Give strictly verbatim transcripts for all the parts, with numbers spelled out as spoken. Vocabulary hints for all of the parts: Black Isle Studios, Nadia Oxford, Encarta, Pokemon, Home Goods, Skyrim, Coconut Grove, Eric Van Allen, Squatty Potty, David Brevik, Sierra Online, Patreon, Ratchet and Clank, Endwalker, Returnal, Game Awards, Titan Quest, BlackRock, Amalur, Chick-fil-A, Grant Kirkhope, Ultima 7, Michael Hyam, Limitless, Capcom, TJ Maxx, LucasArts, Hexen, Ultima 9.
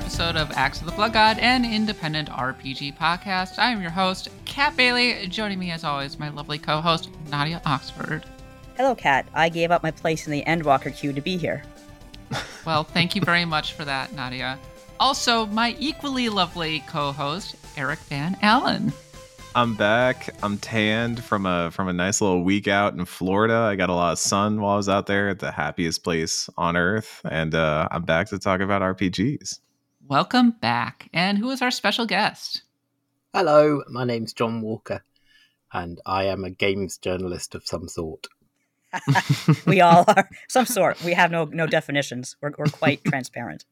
episode of Acts of the Blood God, an independent R P G podcast. I am your host, Kat Bailey. Joining me, as always, my lovely co-host, Nadia Oxford. Hello, Kat. I gave up my place in the Endwalker queue to be here. Well, thank you very much for that, Nadia. Also, my equally lovely co-host, Eric Van Allen. I'm back. I'm tanned from a from a nice little week out in Florida. I got a lot of sun while I was out there at the happiest place on earth. And uh, I'm back to talk about R P Gs. Welcome back. And who is our special guest? Hello, my name's John Walker, and I am a games journalist of some sort. We all are. Some sort. We have no no definitions. We're we're quite transparent.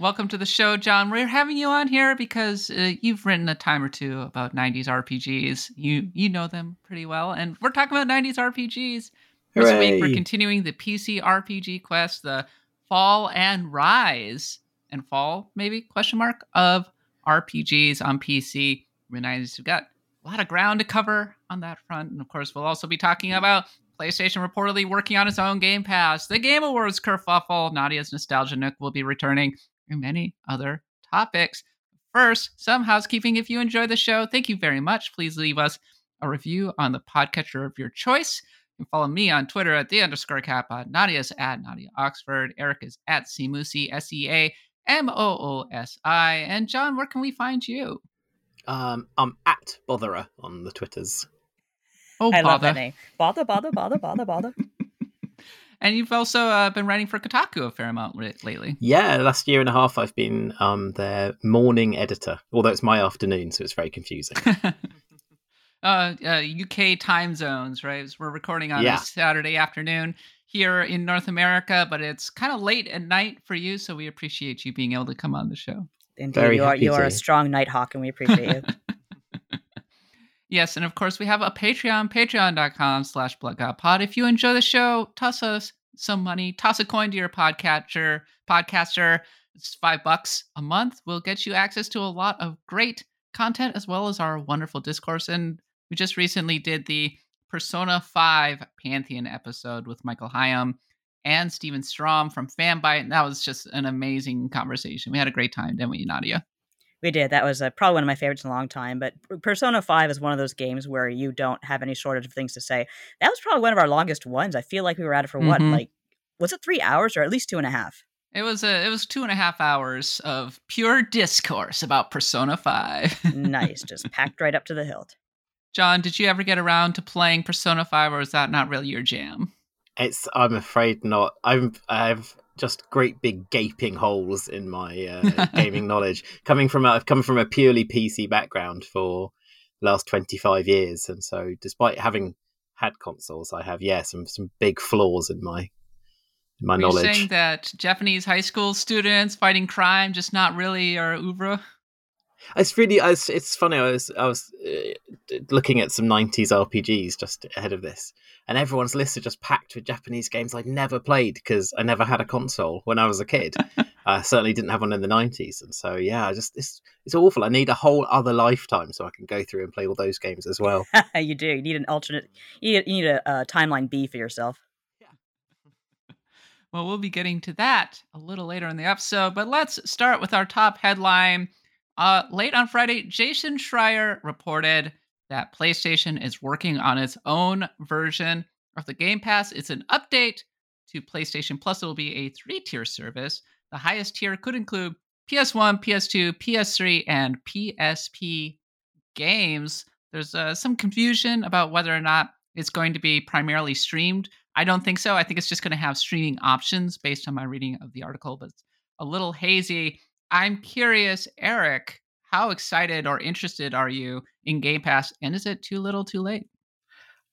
Welcome to the show, John. We're having you on here because uh, you've written a time or two about nineties R P Gs. You you know them pretty well, and we're talking about nineties R P Gs. Hooray. This week, we're continuing the P C R P G quest, the fall and rise, and fall, maybe, question mark, of R P Gs on P C. We've got a lot of ground to cover on that front, and of course, we'll also be talking about PlayStation reportedly working on its own Game Pass, the Game Awards kerfuffle, Nadia's Nostalgia Nook will be returning, and many other topics. First, some housekeeping. If you enjoy the show, thank you very much. Please leave us a review on the podcatcher of your choice. You can follow me on Twitter at the underscore kappa. Nadia's at Nadia Oxford. Eric is at Seamoosi, S E A M O O S I. And John, where can we find you? Um, I'm at Botherer on the Twitters. Oh, I bother. love that name. Bother, bother, bother, bother, bother. And you've also uh, been writing for Kotaku a fair amount re- lately. Yeah, last year and a half I've been um, their morning editor, although it's my afternoon, so it's very confusing. uh, uh, U K time zones, right? We're recording on yeah. a Saturday afternoon here in North America, but it's kind of late at night for you, so we appreciate you being able to come on the show. Indeed, very you are, you are a strong nighthawk, and we appreciate you. Yes, and of course, we have a Patreon, patreon.com slash bloodgodpod. If you enjoy the show, toss us some money. Toss a coin to your podcatcher, podcaster. It's five bucks a month. We'll get you access to a lot of great content, as well as our wonderful discourse. And we just recently did the Persona five Pantheon episode with Michael Hyam and Steven Strom from Fanbyte. And that was just an amazing conversation. We had a great time, didn't we, Nadia? We did. That was uh, probably one of my favorites in a long time. But Persona five is one of those games where you don't have any shortage of things to say. That was probably one of our longest ones. I feel like we were at it for mm-hmm. what, like, was it three hours or at least two and a half? It was a, it was two and a half hours of pure discourse about Persona five. Nice, just packed right up to the hilt. John, did you ever get around to playing Persona five, or is that not really your jam? It's. I'm afraid not. I'm. I've. Just great big gaping holes in my uh, gaming knowledge. Coming from a, I've come from a purely P C background for the last twenty-five years, and so despite having had consoles, I have yeah some some big flaws in my in my Were knowledge. You're saying that Japanese high school students fighting crime just not really our oeuvre? It's really it's, it's funny. I was I was uh, looking at some nineties R P Gs just ahead of this, and everyone's lists are just packed with Japanese games I'd never played because I never had a console when I was a kid. I certainly didn't have one in the nineties, and so yeah, I just it's it's awful. I need a whole other lifetime so I can go through and play all those games as well. You do. You need an alternate. You need, you need a uh, timeline B for yourself. Yeah. Well, we'll be getting to that a little later in the episode, but let's start with our top headline. Uh, late on Friday, Jason Schreier reported that PlayStation is working on its own version of the Game Pass. It's an update to PlayStation Plus. It will be a three-tier service. The highest tier could include P S one, P S two, P S three, and P S P games. There's uh, some confusion about whether or not it's going to be primarily streamed. I don't think so. I think it's just going to have streaming options based on my reading of the article, but it's a little hazy. I'm curious, Eric, how excited or interested are you in Game Pass? And is it too little, too late?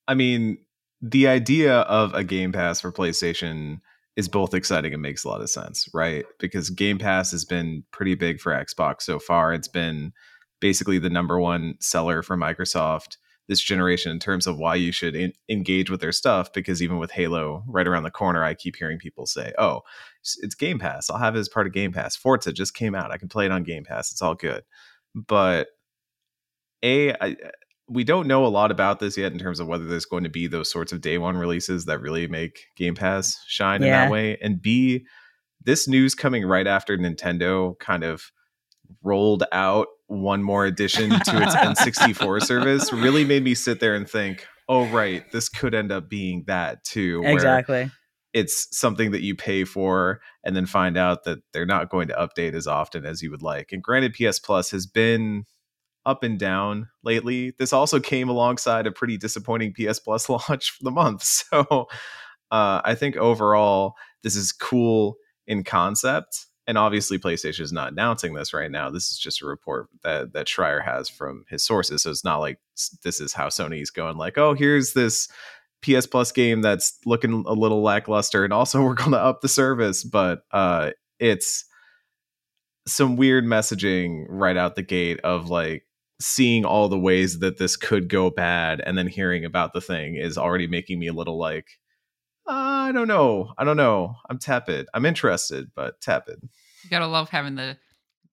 I mean, the idea of a Game Pass for PlayStation is both exciting and makes a lot of sense, right? Because Game Pass has been pretty big for Xbox so far. It's been basically the number one seller for Microsoft this generation in terms of why you should in- engage with their stuff, because even with Halo right around the corner, I keep hearing people say, oh, it's Game Pass. I'll have it as part of Game Pass. Forza just came out. I can play it on Game Pass. It's all good. But A, I, we don't know a lot about this yet in terms of whether there's going to be those sorts of day one releases that really make Game Pass shine yeah. in that way. And B, this news coming right after Nintendo kind of rolled out one more addition to its N sixty-four service really made me sit there and think, oh, right, this could end up being that too. Where exactly. It's something that you pay for and then find out that they're not going to update as often as you would like. And granted, P S Plus has been up and down lately. This also came alongside a pretty disappointing P S Plus launch for the month. So uh, I think overall, this is cool in concept. And obviously, PlayStation is not announcing this right now. This is just a report that, that Schreier has from his sources. So it's not like this is how Sony's going like, oh, here's this P S Plus game that's looking a little lackluster. And also, we're going to up the service. But uh, it's some weird messaging right out the gate of like seeing all the ways that this could go bad. And then hearing about the thing is already making me a little like, Uh, I don't know. I don't know. I'm tepid. I'm interested, but tepid. You gotta love having the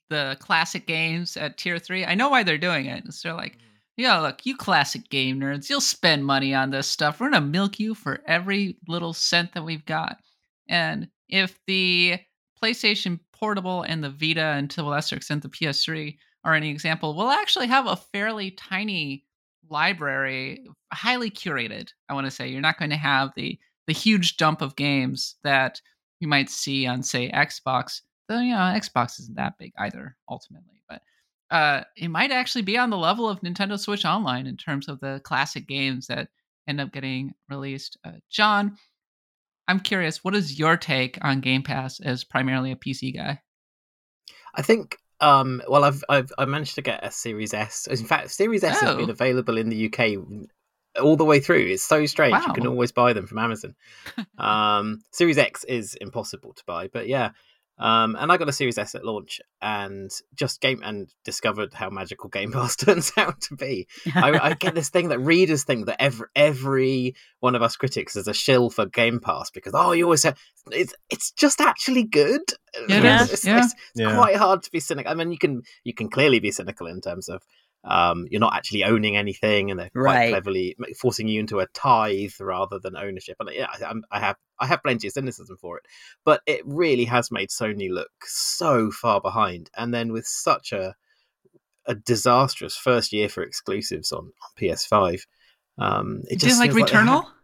the classic games at tier three. I know why they're doing it. It's they're like, yeah, look, you classic game nerds, you'll spend money on this stuff. We're gonna milk you for every little cent that we've got. And if the PlayStation Portable and the Vita, and to a lesser extent the P S three, are any example, we'll actually have a fairly tiny library, highly curated. I want to say you're not going to have the the huge dump of games that you might see on, say, Xbox. Though, you know, Xbox isn't that big either, ultimately. But uh, it might actually be on the level of Nintendo Switch Online in terms of the classic games that end up getting released. Uh, John, I'm curious, what is your take on Game Pass as primarily a P C guy? I think, um, well, I've, I've I managed to get a Series S. In fact, Series S oh. has been available in the U K all the way through. It's so strange. Wow. You can always buy them from Amazon. um Series X is impossible to buy, but yeah. Um and I got a Series S at launch and just game and discovered how magical Game Pass turns out to be. I, I get this thing that readers think that every every one of us critics is a shill for Game Pass because oh you always have it's it's just actually good. Yeah, it's, yeah. it's, it's yeah. quite hard to be cynical. I mean you can you can clearly be cynical in terms of Um, you're not actually owning anything, and they're quite right. cleverly forcing you into a tithe rather than ownership. And yeah, I, I have I have plenty of cynicism for it, but it really has made Sony look so far behind. And then with such a a disastrous first year for exclusives on, on P S five, um, it just like Returnal. Like,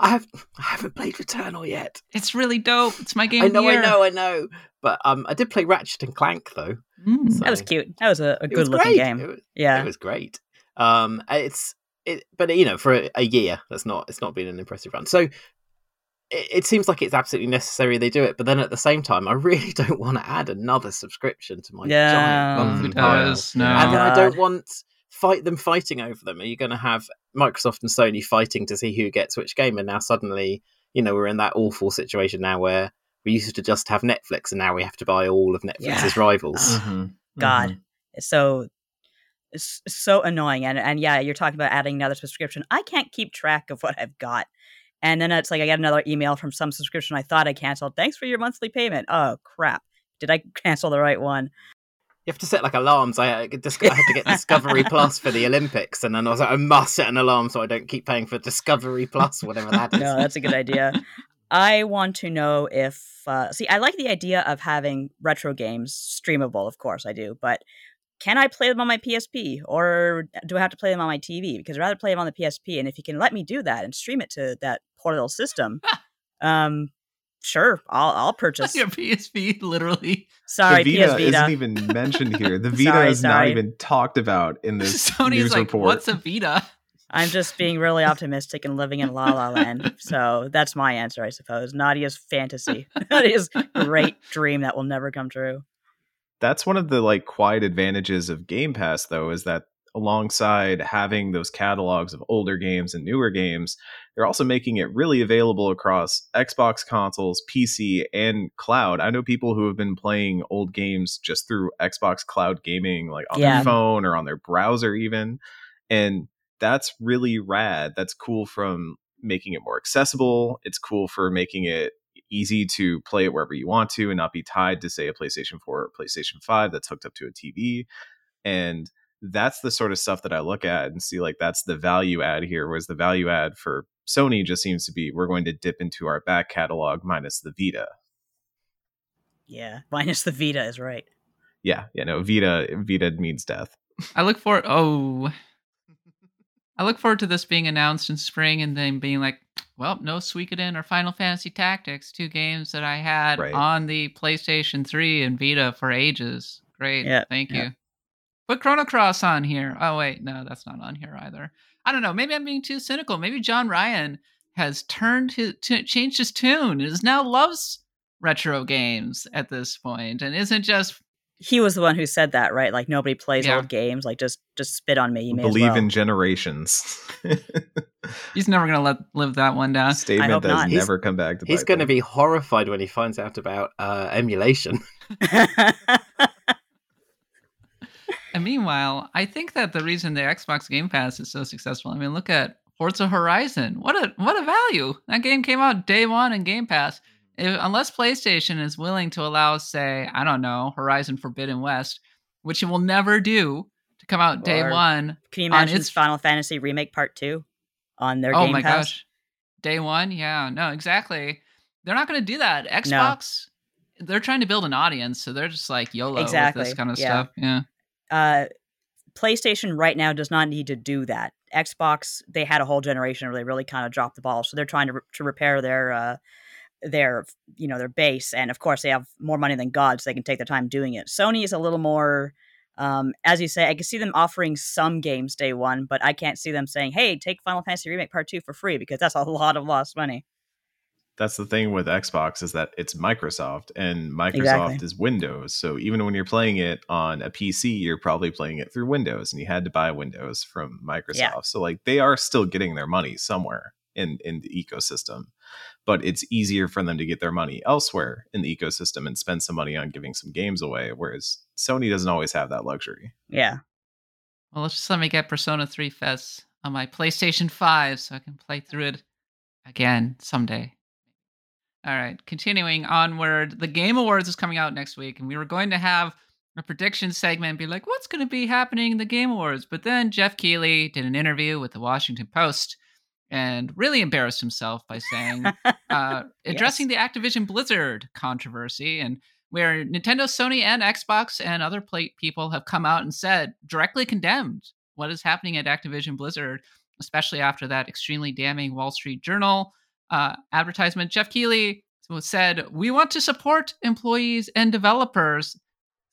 I have I haven't played Returnal yet. It's really dope. It's my game. I know, of the year. I know, I know. But um, I did play Ratchet and Clank though. Mm, so. That was cute. That was a, a good was looking great. game. It was, yeah, it was great. Um, it's it, but you know, for a, a year, that's not it's not been an impressive run. So it, it seems like it's absolutely necessary they do it. But then at the same time, I really don't want to add another subscription to my yeah, giant monthly pile. No. And then I don't want. Fight them fighting over them. Are you going to have Microsoft and Sony fighting to see who gets which game? And now suddenly, you know, we're in that awful situation now where we used to just have Netflix, and now we have to buy all of Netflix's yeah. rivals. Mm-hmm. God, mm-hmm. It's so it's so annoying. And and yeah, you're talking about adding another subscription. I can't keep track of what I've got. And then it's like I got another email from some subscription I thought I canceled. Thanks for your monthly payment. Oh crap! Did I cancel the right one? You have to set like alarms. I, I, dis- I had to get Discovery Plus for the Olympics, and then I was like, I must set an alarm so I don't keep paying for Discovery Plus, whatever that is. No, that's a good idea. I want to know if... Uh, see, I like the idea of having retro games streamable, of course I do, but can I play them on my P S P, or do I have to play them on my T V? Because I'd rather play them on the P S P, and if you can let me do that and stream it to that poor little system... um Sure, I'll I'll purchase your P S V. Literally, sorry, the Vita, P S Vita isn't even mentioned here. The Vita sorry, is sorry. not even talked about in this Sony's news like, report. What's a Vita? I'm just being really optimistic and living in La La Land. So that's my answer, I suppose. Nadia's fantasy, Nadia's great dream that will never come true. That's one of the like quiet advantages of Game Pass, though, is that alongside having those catalogs of older games and newer games, they're also making it really available across Xbox consoles, P C, and cloud. I know people who have been playing old games just through Xbox cloud gaming, like on yeah. their phone or on their browser even. And that's really rad. That's cool from making it more accessible. It's cool for making it easy to play it wherever you want to and not be tied to, say, a PlayStation four or PlayStation five that's hooked up to a T V. And that's the sort of stuff that I look at and see like that's the value add here, whereas the value add for Sony just seems to be we're going to dip into our back catalog minus the Vita. Yeah, minus the Vita is right. Yeah, yeah, no, Vita, Vita means death. I look forward. Oh, I look forward to this being announced in spring and then being like, well, no Suikoden or Final Fantasy Tactics, two games that I had right. on the PlayStation three and Vita for ages. Great, yeah, thank yeah. you. Put Chrono Cross on here. Oh, wait, no, that's not on here either. I don't know. Maybe I'm being too cynical. Maybe John Ryan has turned his, t- changed his tune and is now loves retro games at this point and isn't just... He was the one who said that, right? Like, nobody plays yeah. old games. Like, just just spit on me. You may Believe as well. in generations. He's never going to live that one down. Statement that has never he's, come back to He's going to be horrified when he finds out about uh, emulation. And meanwhile, I think that the reason the Xbox Game Pass is so successful, I mean, look at Forza Horizon. What a what a value. That game came out day one in Game Pass. If, unless PlayStation is willing to allow, say, I don't know, Horizon Forbidden West, which it will never do, to come out or day one. Can you imagine its... Final Fantasy Remake Part two on their oh Game Pass? Oh my gosh. Day one? Yeah, no, exactly. They're not going to do that. Xbox, no. They're trying to build an audience, so they're just like YOLO exactly. with this kind of yeah. stuff. Yeah. Uh, PlayStation right now does not need to do that. Xbox, they had a whole generation where they really kind of dropped the ball, so they're trying to re- to repair their... Uh, their you know their base, and of course they have more money than God, so they can take their time doing it. Sony is a little more um as you say, I can see them offering some games day one, but I can't see them saying, hey, take Final Fantasy Remake Part two for free, because that's a lot of lost money. That's the thing with Xbox, is that it's Microsoft, and Microsoft exactly. is Windows, so even when you're playing it on a P C, you're probably playing it through Windows, and you had to buy Windows from Microsoft. Yeah. So like, they are still getting their money somewhere in in the ecosystem, but it's easier for them to get their money elsewhere in the ecosystem and spend some money on giving some games away, whereas Sony doesn't always have that luxury. Yeah. Well, let's just let me get Persona three Fest on my PlayStation five so I can play through it again someday. All right, continuing onward, the Game Awards is coming out next week, and we were going to have a prediction segment and be like, what's going to be happening in the Game Awards? But then Jeff Keighley did an interview with the Washington Post and really embarrassed himself by saying, uh, addressing yes. the Activision Blizzard controversy, and where Nintendo, Sony, and Xbox and other play- people have come out and said, directly condemned what is happening at Activision Blizzard, especially after that extremely damning Wall Street Journal uh, advertisement. Jeff Keighley said, we want to support employees and developers,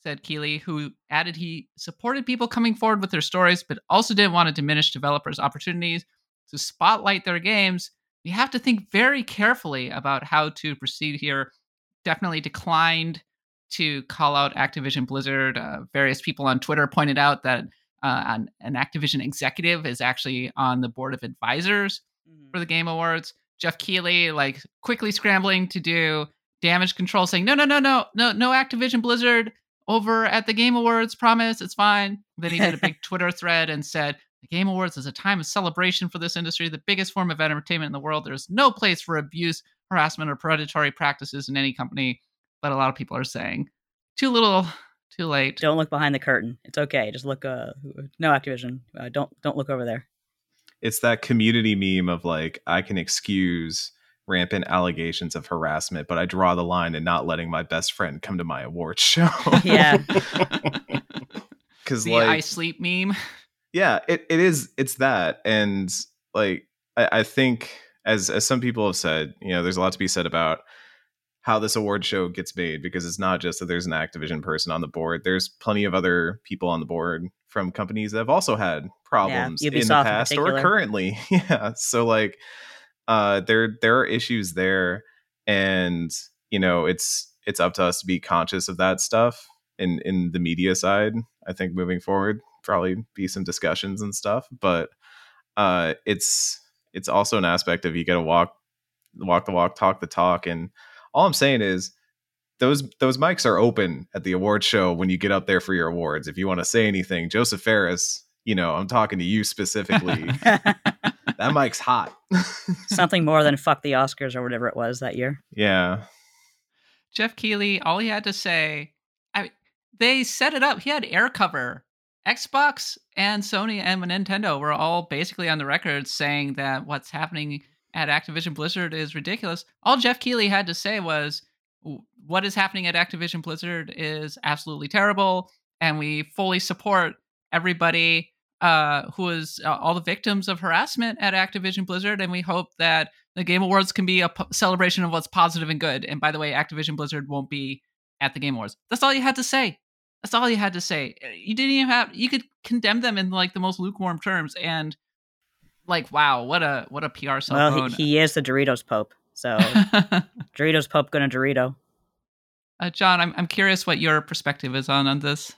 said Keighley, who added he supported people coming forward with their stories, but also didn't want to diminish developers' opportunities to spotlight their games. We have to think very carefully about how to proceed here. Definitely declined to call out Activision Blizzard. Uh, various people on Twitter pointed out that uh, an, an Activision executive is actually on the board of advisors mm-hmm. for the Game Awards. Jeff Keighley, like, quickly scrambling to do damage control, saying, no, no, no, no, no, no Activision Blizzard over at the Game Awards, promise, it's fine. Then he did a big Twitter thread and said, the Game Awards is a time of celebration for this industry, the biggest form of entertainment in the world. There's no place for abuse, harassment, or predatory practices in any company. But a lot of people are saying, too little, too late. Don't look behind the curtain. It's okay. Just look. Uh, no, Activision. Uh, don't don't look over there. It's that community meme of like, I can excuse rampant allegations of harassment, but I draw the line in not letting my best friend come to my awards show. Yeah. Because the like, I sleep meme. Yeah, it, it is. It's that. And like, I, I think, as as some people have said, you know, there's a lot to be said about how this award show gets made, because it's not just that there's an Activision person on the board. There's plenty of other people on the board from companies that have also had problems yeah, in the past in or currently. Yeah. So like uh, there there are issues there. And, you know, it's it's up to us to be conscious of that stuff in, in the media side, I think, moving forward. Probably be some discussions and stuff, but uh it's it's also an aspect of, you gotta walk walk the walk, talk the talk. And all I'm saying is those those mics are open at the award show when you get up there for your awards. If you want to say anything, Joseph Ferris, you know, I'm talking to you specifically. That mic's hot. Something more than fuck the Oscars or whatever it was that year. Yeah. Jeff Keighley, all he had to say, I they set it up. He had air cover. Xbox and Sony and Nintendo were all basically on the record saying that what's happening at Activision Blizzard is ridiculous. All Jeff Keighley had to say was, what is happening at Activision Blizzard is absolutely terrible, and we fully support everybody uh, who is uh, all the victims of harassment at Activision Blizzard, and we hope that the Game Awards can be a p- celebration of what's positive and good. And by the way, Activision Blizzard won't be at the Game Awards. That's all you had to say. That's all you had to say. You didn't even have, you could condemn them in like the most lukewarm terms, and like, wow, what a what a P R cell phone. Well, he, he is the Doritos Pope. So Doritos Pope gonna Dorito. Uh, John, I'm I'm curious what your perspective is on, on this.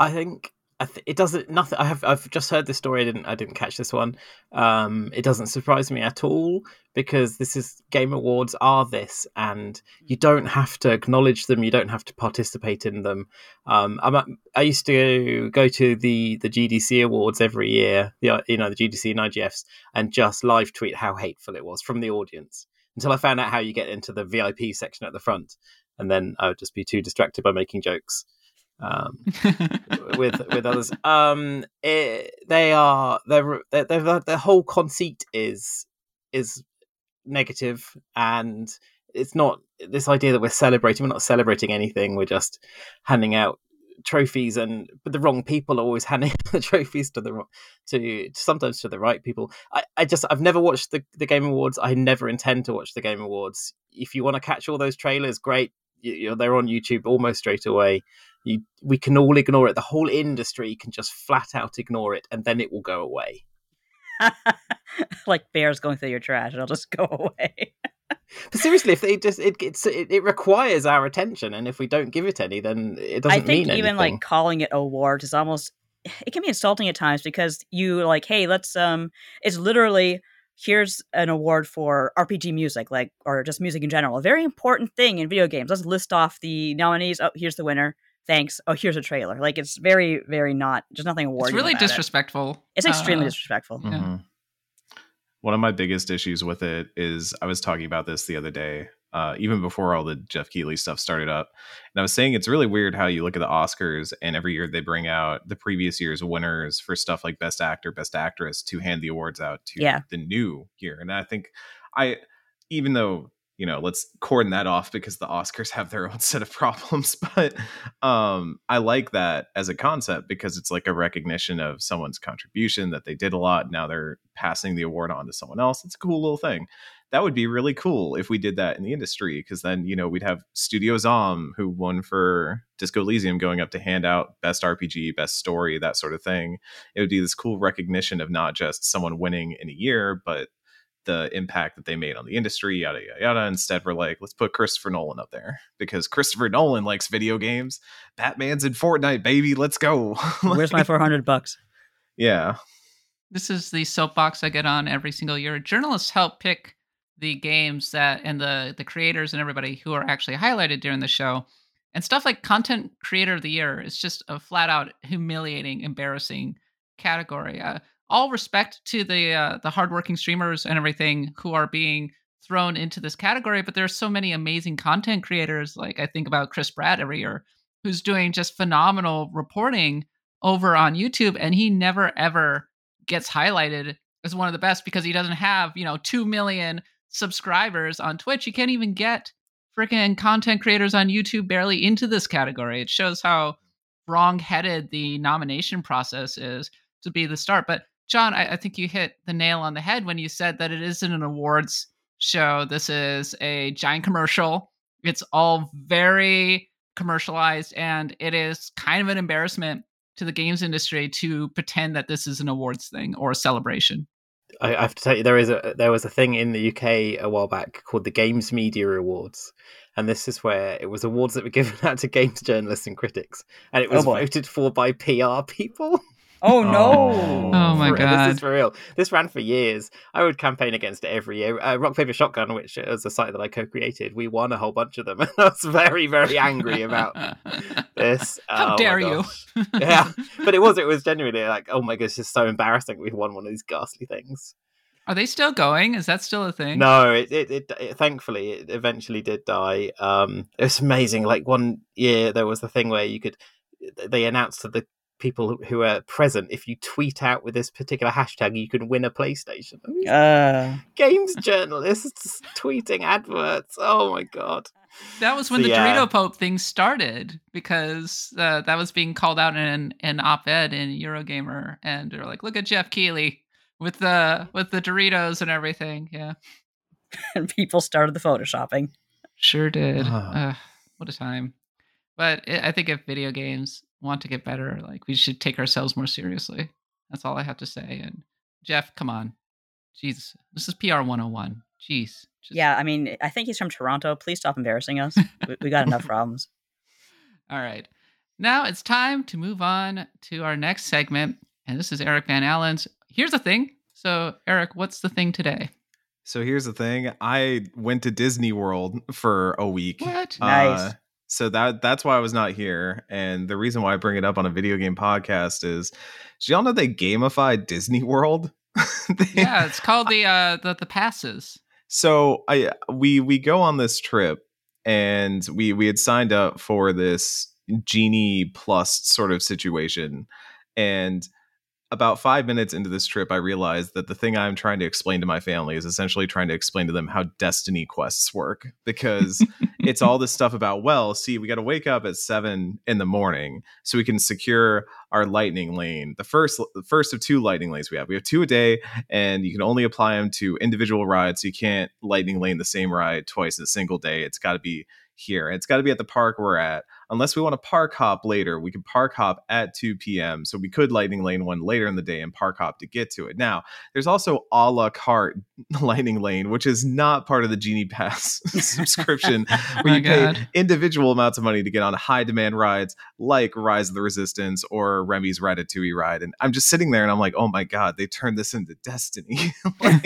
I think I th- it doesn't nothing. I have I've just heard this story. I didn't I didn't catch this one. Um, it doesn't surprise me at all because this is Game Awards are this, and you don't have to acknowledge them. You don't have to participate in them. Um, I'm at, I used to go to the the G D C Awards every year. The you know the G D C and I G Fs, and just live tweet how hateful it was from the audience. Until I found out how you get into the V I P section at the front, and then I would just be too distracted by making jokes um, with with others. Um, it, they are their their whole conceit is is negative, and it's not this idea that we're celebrating. We're not celebrating anything. We're just handing out trophies, and but the wrong people are always handing the trophies to the to sometimes to the right people. I, I just I've never watched the, the Game Awards. I never intend to watch the Game Awards. If you want to catch all those trailers, great. You, you know, they're on YouTube almost straight away. You, we can all ignore it. The whole industry can just flat out ignore it, and then it will go away. Like bears going through your trash, it'll just go away. But seriously, if they just it, it's, it it requires our attention, and if we don't give it any, then it doesn't mean anything. I think even anything. Like calling it awards is almost it can be insulting at times because you like, hey, let's um, it's literally here's an award for R P G music, like or just music in general, a very important thing in video games. Let's list off the nominees. Oh, here's the winner. Thanks. Oh, here's a trailer. Like it's very, very not. There's nothing awarding. It's really disrespectful. It. It's extremely uh, disrespectful. Yeah. Mm-hmm. One of my biggest issues with it is I was talking about this the other day, uh, even before all the Jeff Keighley stuff started up. And I was saying it's really weird how you look at the Oscars and every year they bring out the previous year's winners for stuff like Best Actor, Best Actress to hand the awards out to yeah. the new year. And I think I, even though, you know, let's cordon that off because the Oscars have their own set of problems. But um, I like that as a concept because it's like a recognition of someone's contribution that they did a lot. Now they're passing the award on to someone else. It's a cool little thing. That would be really cool if we did that in the industry, because then, you know, we'd have Studio Zom, who won for Disco Elysium, going up to hand out best R P G, best story, that sort of thing. It would be this cool recognition of not just someone winning in a year, but the impact that they made on the industry, yada, yada, yada. Instead, we're like, let's put Christopher Nolan up there because Christopher Nolan likes video games. Batman's in Fortnite, baby. Let's go. Like, where's my four hundred bucks? Yeah. This is the soapbox I get on every single year. Journalists help pick the games that and the, the creators and everybody who are actually highlighted during the show. And stuff like Content Creator of the Year is just a flat out humiliating, embarrassing category. Uh, All respect to the uh, the hardworking streamers and everything who are being thrown into this category, but there are so many amazing content creators. Like I think about Chris Pratt every year, who's doing just phenomenal reporting over on YouTube, and he never ever gets highlighted as one of the best because he doesn't have, you know, two million subscribers on Twitch. You can't even get freaking content creators on YouTube barely into this category. It shows how wrong-headed the nomination process is to be the start, but. John, I, I think you hit the nail on the head when you said that it isn't an awards show. This is a giant commercial. It's all very commercialized, and it is kind of an embarrassment to the games industry to pretend that this is an awards thing or a celebration. I, I have to tell you, there is a there was a thing in the U K a while back called the Games Media Awards. And this is where it was awards that were given out to games journalists and critics. And it was oh voted for by P R people. Oh, no. Oh, oh my for, God. This is for real. This ran for years. I would campaign against it every year. Uh, Rock, Paper, Shotgun, which is a site that I co-created, we won a whole bunch of them. And I was very, very angry about this. How oh, dare you? Yeah. But it was, it was genuinely like, oh my gosh, it's so embarrassing. We won one of these ghastly things. Are they still going? Is that still a thing? No, it it, it, it thankfully, it eventually did die. Um, it was amazing. Like one year, there was the thing where you could, they announced to the people who are present, if you tweet out with this particular hashtag, you can win a PlayStation. Uh... Games journalists tweeting adverts. Oh my God. That was when so, the yeah. Dorito Pope thing started, because uh, that was being called out in an op-ed in Eurogamer, and they're like, "Look at Jeff Keighley with the with the Doritos and everything." Yeah, and people started the photoshopping. Sure did. Oh. Uh, what a time! But it, I think if video games want to get better, like, we should take ourselves more seriously. That's all I have to say. And Jeff, come on, jeez, this is P R one oh one. Jeez. Just... Yeah, I mean, I think he's from Toronto. Please stop embarrassing us. We, we got enough problems. All right. Now it's time to move on to our next segment. And this is Eric Van Allen's Here's the Thing. So, Eric, what's the thing today? So here's the thing. I went to Disney World for a week. What? Uh, nice. So that that's why I was not here. And the reason why I bring it up on a video game podcast is, do y'all know they gamified Disney World? they, yeah, it's called the uh, the, the passes. So I we we go on this trip, and we we had signed up for this Genie Plus sort of situation. And about five minutes into this trip, I realized that the thing I'm trying to explain to my family is essentially trying to explain to them how Destiny quests work, because it's all this stuff about, well, see, we got to wake up at seven in the morning so we can secure our lightning lane. The first, the first of two lightning lanes we have, we have two a day, and you can only apply them to individual rides. So you can't lightning lane the same ride twice in a single day. It's got to be here. It's got to be at the park we're at. Unless we want to park hop later, we can park hop at two p.m. So we could lightning lane one later in the day and park hop to get to it. Now, there's also a la carte lightning lane, which is not part of the Genie Pass subscription, where you oh, pay individual amounts of money to get on high demand rides like Rise of the Resistance or Remy's Ratatouille ride. And I'm just sitting there and I'm like, oh my God, they turned this into Destiny. like,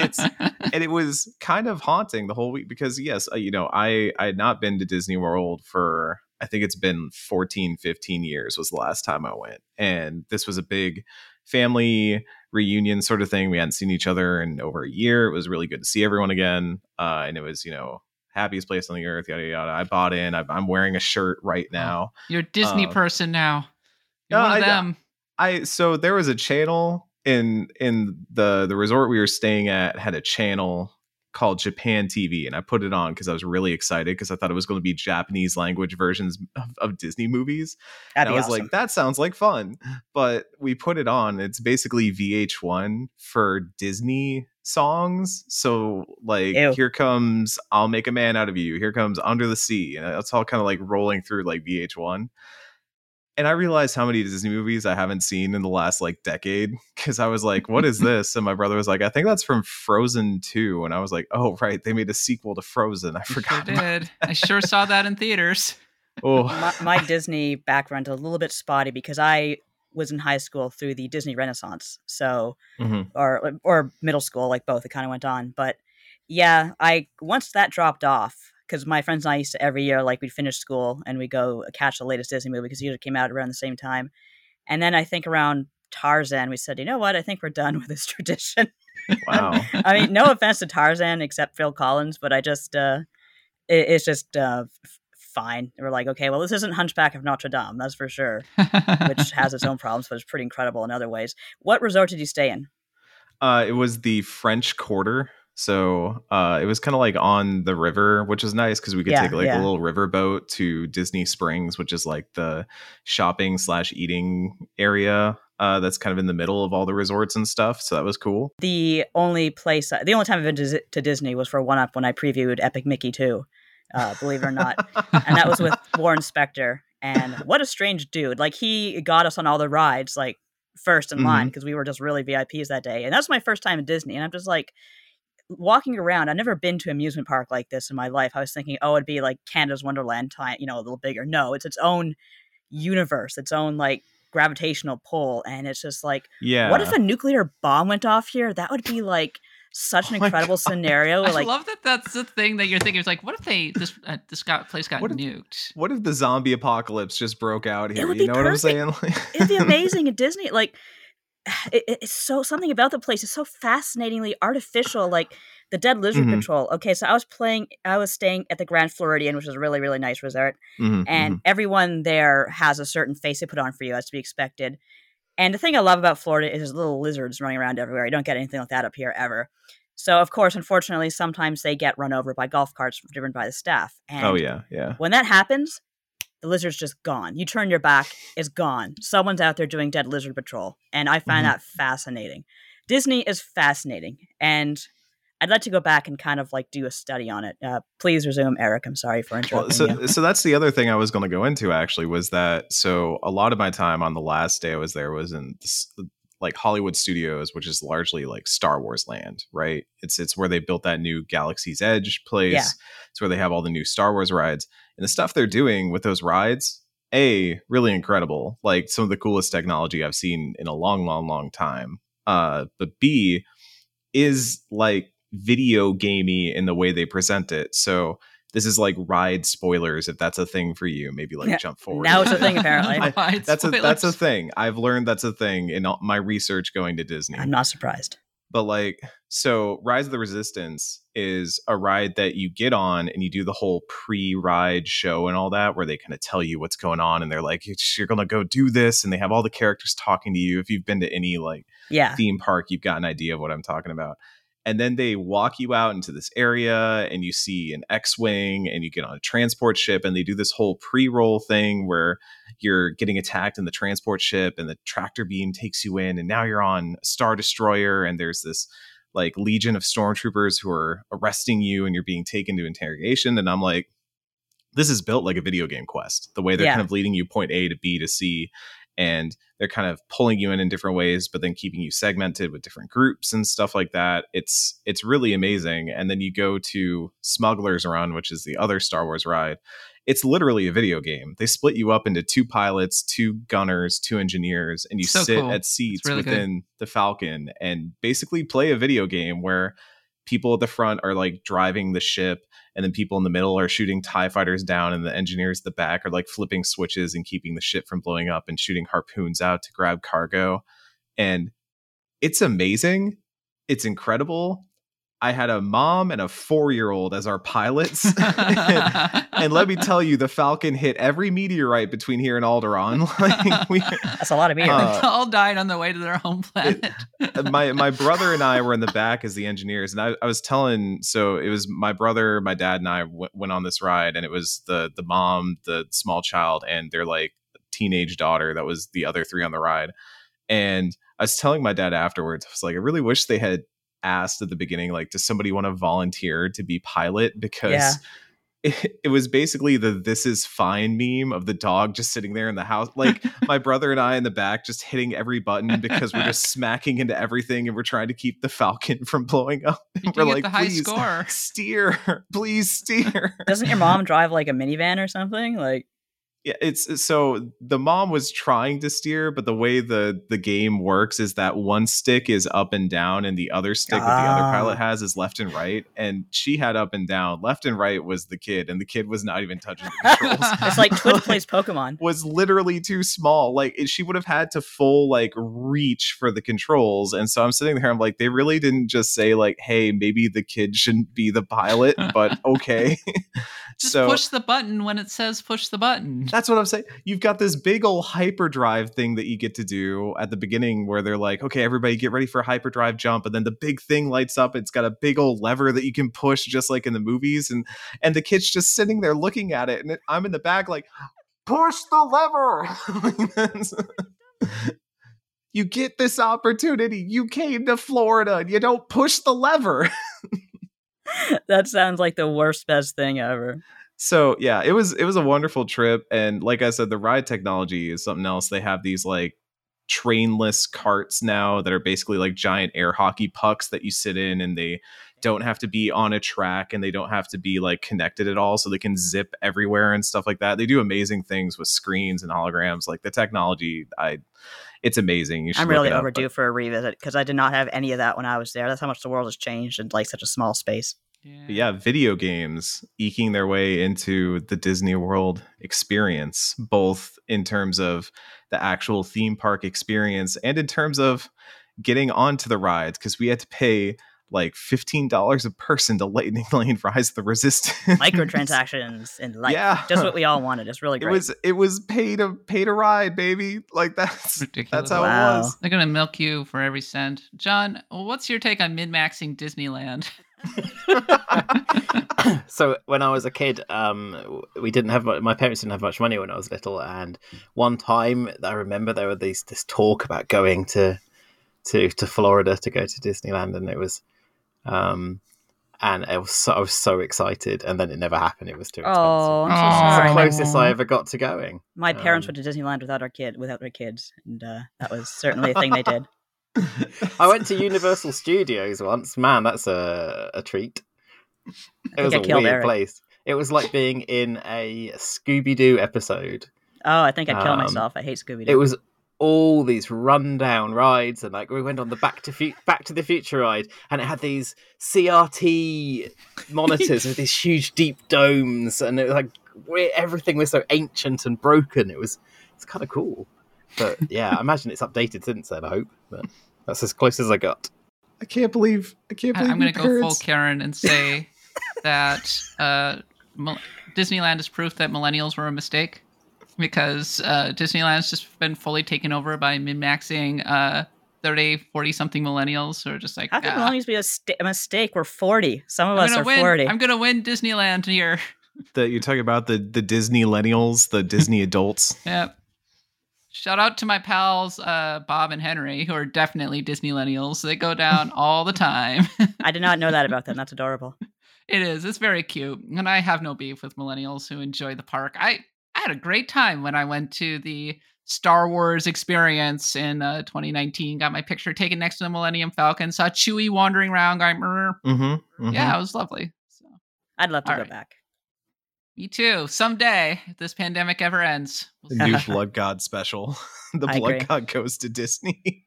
it's And it was kind of haunting the whole week, because, yes, you know, I, I had not been to Disney World for, I think it's been fourteen, fifteen years was the last time I went. And this was a big family reunion sort of thing. We hadn't seen each other in over a year. It was really good to see everyone again. Uh, and it was, you know, happiest place on the earth, yada, yada. I bought in. I, I'm wearing a shirt right now. You're a Disney um, person now. You're no, one of I, them. I, so there was a channel in in the, the resort we were staying at had a channel called Japan T V, and I put it on because I was really excited, because I thought it was going to be Japanese language versions of, of Disney movies. That'd and I was awesome. Like, that sounds like fun. But we put it on. It's basically V H one for Disney songs. So like, Ew. Here comes I'll Make a Man Out of You. Here comes Under the Sea. And it's all kind of like rolling through like V H one. And I realized how many Disney movies I haven't seen in the last like decade, because I was like, what is this? And my brother was like, I think that's from Frozen two. And I was like, oh, right. They made a sequel to Frozen. I forgot. Sure did. I sure saw that in theaters. Oh, my, my Disney background is a little bit spotty, because I was in high school through the Disney Renaissance. So mm-hmm. or or middle school, like both. It kind of went on. But yeah, I once that dropped off. Because my friends and I used to every year, like, we'd finish school and we go catch the latest Disney movie, because it usually came out around the same time. And then I think around Tarzan, we said, you know what? I think we're done with this tradition. Wow. I mean, no offense to Tarzan except Phil Collins, but I just, uh, it, it's just uh, f- fine. We're like, okay, well, this isn't Hunchback of Notre Dame, that's for sure, which has its own problems, but it's pretty incredible in other ways. What resort did you stay in? Uh, it was the French Quarter. So uh, it was kind of like on the river, which is nice, because we could yeah, take like yeah. a little river boat to Disney Springs, which is like the shopping slash eating area uh, that's kind of in the middle of all the resorts and stuff. So that was cool. The only place, the only time I've been to Disney was for One Up when I previewed Epic Mickey two, uh, believe it or not. And that was with Warren Spector. And what a strange dude. Like, he got us on all the rides, like, first in mm-hmm. line, because we were just really V I Ps that day. And that was my first time at Disney. And I'm just like, walking around, I've never been to an amusement park like this in my life. I was thinking, oh, it'd be like Canada's Wonderland, you know, a little bigger. No, it's its own universe, its own like gravitational pull. And it's just like, yeah. what if a nuclear bomb went off here? That would be like such an oh incredible scenario. Where, like, I love that that's the thing that you're thinking. It's like, what if they this uh, this got, place got what nuked? If, what if the zombie apocalypse just broke out here? You know perfect. What I'm saying? It'd be amazing at Disney. Like, it, it's so something about the place is so fascinatingly artificial, like the Dead Lizard mm-hmm. Patrol. Okay, so I was playing, I was staying at the Grand Floridian, which is a really, really nice resort, mm-hmm, and mm-hmm. everyone there has a certain face they put on for you, as to be expected. And the thing I love about Florida is there's little lizards running around everywhere. You don't get anything like that up here ever. So, of course, unfortunately, sometimes they get run over by golf carts driven by the staff. And oh, yeah, yeah. When that happens, the lizard's just gone. You turn your back, it's gone. Someone's out there doing Dead Lizard Patrol. And I find mm-hmm. that fascinating. Disney is fascinating. And I'd like to go back and kind of like do a study on it. Uh, please resume, Eric. I'm sorry for interrupting well, so, you. So that's the other thing I was going to go into, actually, was that. So a lot of my time on the last day I was there was in this, like Hollywood Studios, which is largely like Star Wars land, right? It's it's where they built that new Galaxy's Edge place. Yeah. It's where they have all the new Star Wars rides. And the stuff they're doing with those rides, A, really incredible. Like some of the coolest technology I've seen in a long, long, long time. Uh, but B, is like video gamey in the way they present it. So this is like ride spoilers, if that's a thing for you. Maybe like yeah. jump forward. Now it's a thing, apparently. I, that's a that's a thing. I've learned that's a thing in all my research going to Disney. I'm not surprised. But like, so Rise of the Resistance is a ride that you get on and you do the whole pre-ride show and all that, where they kind of tell you what's going on. And they're like, you're going to go do this. And they have all the characters talking to you. If you've been to any like yeah. theme park, you've got an idea of what I'm talking about. And then they walk you out into this area and you see an X-Wing and you get on a transport ship, and they do this whole pre-roll thing where you're getting attacked in the transport ship and the tractor beam takes you in, and now you're on a Star Destroyer and there's this like legion of stormtroopers who are arresting you and you're being taken to interrogation. And I'm like, this is built like a video game quest, the way they're yeah. kind of leading you point A to B to C. And they're kind of pulling you in in different ways, but then keeping you segmented with different groups and stuff like that. It's it's really amazing. And then you go to Smuggler's Run, which is the other Star Wars ride. It's literally a video game. They split you up into two pilots, two gunners, two engineers, and you so sit cool. at seats really within good. the Falcon and basically play a video game where people at the front are like driving the ship, and then people in the middle are shooting TIE fighters down, and the engineers at the back are like flipping switches and keeping the ship from blowing up and shooting harpoons out to grab cargo. And it's amazing. It's incredible. I had a mom and a four-year-old as our pilots. and, and let me tell you, the Falcon hit every meteorite between here and Alderaan. Like we, That's a lot of meteorites. Uh, they all died on their way to their home planet. it, my my brother and I were in the back as the engineers. And I, I was telling, so it was my brother, my dad, and I w- went on this ride. And it was the the mom, the small child, and their like teenage daughter. That was the other three on the ride. And I was telling my dad afterwards, I was like, I really wish they had asked at the beginning, like, does somebody want to volunteer to be pilot? Because yeah. it, it was basically the "this is fine" meme of the dog just sitting there in the house, like my brother and I in the back just hitting every button because we're just smacking into everything and we're trying to keep the Falcon from blowing up. We're like, the high please score. steer, please steer. Doesn't your mom drive like a minivan or something? Like, yeah, it's so the mom was trying to steer, but the way the, the game works is that one stick is up and down and the other stick ah. that the other pilot has is left and right. And she had up and down. Left and right was the kid, and the kid was not even touching the controls. It's like Twitch plays Pokemon. Was literally too small. Like she would have had to full like reach for the controls. And so I'm sitting there, I'm like, they really didn't just say like, hey, maybe the kid shouldn't be the pilot, but okay. Just so, push the button when it says push the button. That's what I'm saying. You've got this big old hyperdrive thing that you get to do at the beginning where they're like, okay, everybody get ready for a hyperdrive jump. And then the big thing lights up. It's got a big old lever that you can push just like in the movies. And and the kid's just sitting there looking at it. And it, I'm in the back like, push the lever. You get this opportunity. You came to Florida and you don't push the lever. That sounds like the worst best thing ever. So, yeah, it was it was a wonderful trip. And like I said, the ride technology is something else. They have these like trainless carts now that are basically like giant air hockey pucks that you sit in, and they don't have to be on a track and they don't have to be like connected at all. So they can zip everywhere and stuff like that. They do amazing things with screens and holograms. Like the technology, I it's amazing. You should I'm really up, overdue but. for a revisit because I did not have any of that when I was there. That's how much the world has changed in like such a small space. Yeah. But yeah, video games eking their way into the Disney World experience, both in terms of the actual theme park experience and in terms of getting onto the rides, because we had to pay like fifteen dollars a person to Lightning Lane Rise of the Resistance. Microtransactions in life. Yeah. Just what we all wanted. It's really great. It was it was pay to pay to ride, baby. Like that's ridiculous. That's how wow. it was. They're gonna milk you for every cent. John, what's your take on min-maxing Disneyland? So when I was a kid, um, we didn't have much, my parents didn't have much money when I was little, and one time I remember there was these this talk about going to to to Florida to go to Disneyland, and it was um, and it was so, I was so excited, and then it never happened. It was too expensive. Oh, I'm so sorry. It was the closest I ever got to going. My parents um, went to Disneyland without our kid, without their kids, and uh, that was certainly a thing they did. I went to Universal Studios once. Man, that's a, a treat. It was a weird Eric. place. It was like being in a Scooby-Doo episode. Oh, I think I killed um, myself. I hate Scooby-Doo. It was all these rundown rides, and like we went on the Back to fu- Back to the Future ride, and it had these C R T monitors with these huge deep domes, and it was like we're, everything was so ancient and broken. It was it's kind of cool. But yeah, I imagine it's updated since then, I hope. But that's as close as I got. I can't believe I can't believe I'm going to go full Karen and say that uh, Disneyland is proof that millennials were a mistake, because uh, Disneyland's just been fully taken over by min-maxing uh, thirty, forty something millennials who are just like, how can ah, millennials be a, st- a mistake? We're forty. Some of I'm us gonna are win. forty. I'm going to win Disneyland here. The, you're talking about the, the Disney-lennials, the Disney adults. Yep. Shout out to my pals, uh, Bob and Henry, who are definitely Disneylennials. They go down all the time. I did not know that about them. That's adorable. It is. It's very cute. And I have no beef with millennials who enjoy the park. I, I had a great time when I went to the Star Wars experience in uh, twenty nineteen. Got my picture taken next to the Millennium Falcon. Saw Chewie wandering around. Going, mm-hmm, mm-hmm. Yeah, it was lovely. So, I'd love to all go right. back. Me too. Someday, if this pandemic ever ends. We'll the new Blood God special. The I Blood agree. God goes to Disney.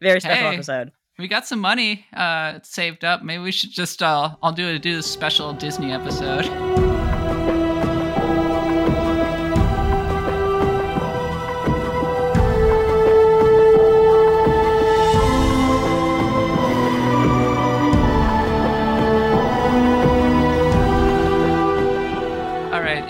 Very special hey, episode. We got some money uh, saved up. Maybe we should just, uh, I'll do a do this special Disney episode.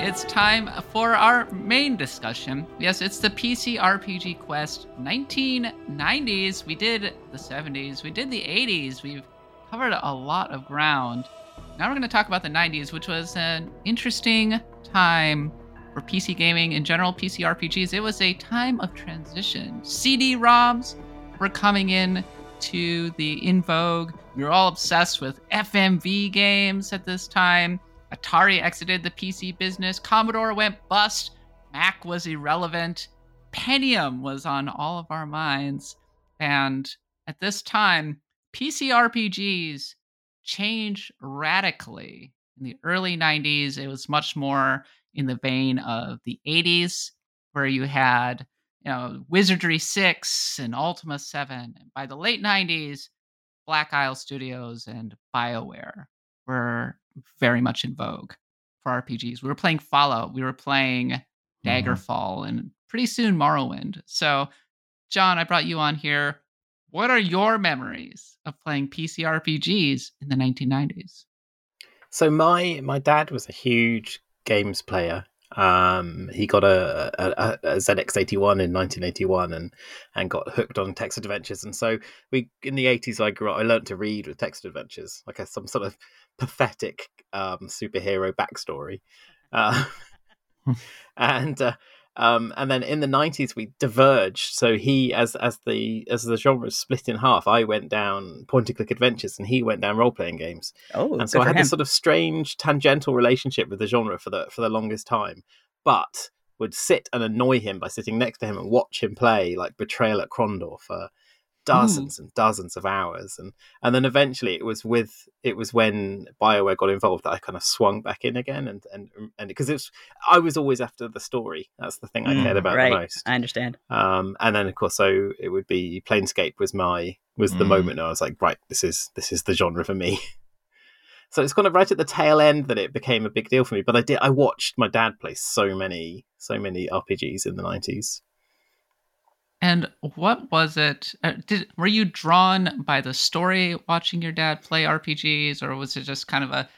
It's time for our main discussion. Yes, it's the P C R P G Quest nineteen nineties. We did the seventies. We did the eighties. We've covered a lot of ground. Now we're going to talk about the nineties, which was an interesting time for P C gaming in general, P C R P Gs. It was a time of transition. C D-ROMs were coming in to the in vogue. We were all obsessed with F M V games at this time. Atari exited the P C business. Commodore went bust. Mac was irrelevant. Pentium was on all of our minds. And at this time, P C R P Gs changed radically. In the early nineties, it was much more in the vein of the eighties, where you had, you know, Wizardry six and Ultima seven. And by the late nineties, Black Isle Studios and BioWare were very much in vogue for R P Gs. We were playing Fallout, we were playing Daggerfall, and pretty soon Morrowind. So, John, I brought you on here. What are your memories of playing P C R P Gs in the nineteen nineties? So my my dad was a huge games player. Um, he got a, a, a Z X eighty-one in nineteen eighty-one and and got hooked on text adventures. And so we in the eighties, I grew up. I learned to read with text adventures, like a, some sort of pathetic um, superhero backstory. Uh, and uh, um, and then in the nineties, we diverged. So he, as as the as the genre split in half, I went down point and click adventures, and he went down role playing games. Oh, and so I had him. this sort of strange tangential relationship with the genre for the for the longest time, but would sit and annoy him by sitting next to him and watch him play like Betrayal at Krondor for dozens and dozens of hours, and and then eventually it was with it was when BioWare got involved that I kind of swung back in again, and and and because it's I was always after the story. That's the thing I mm, cared about right. the most. I understand. Um, and then of course, so it would be Planescape was my was mm. the moment I was like, right, this is this is the genre for me. So it's kind of right at the tail end that it became a big deal for me. But I did. I watched my dad play so many, so many R P Gs in the nineties. And what was it? Did were you drawn by the story watching your dad play R P Gs, or was it just kind of a,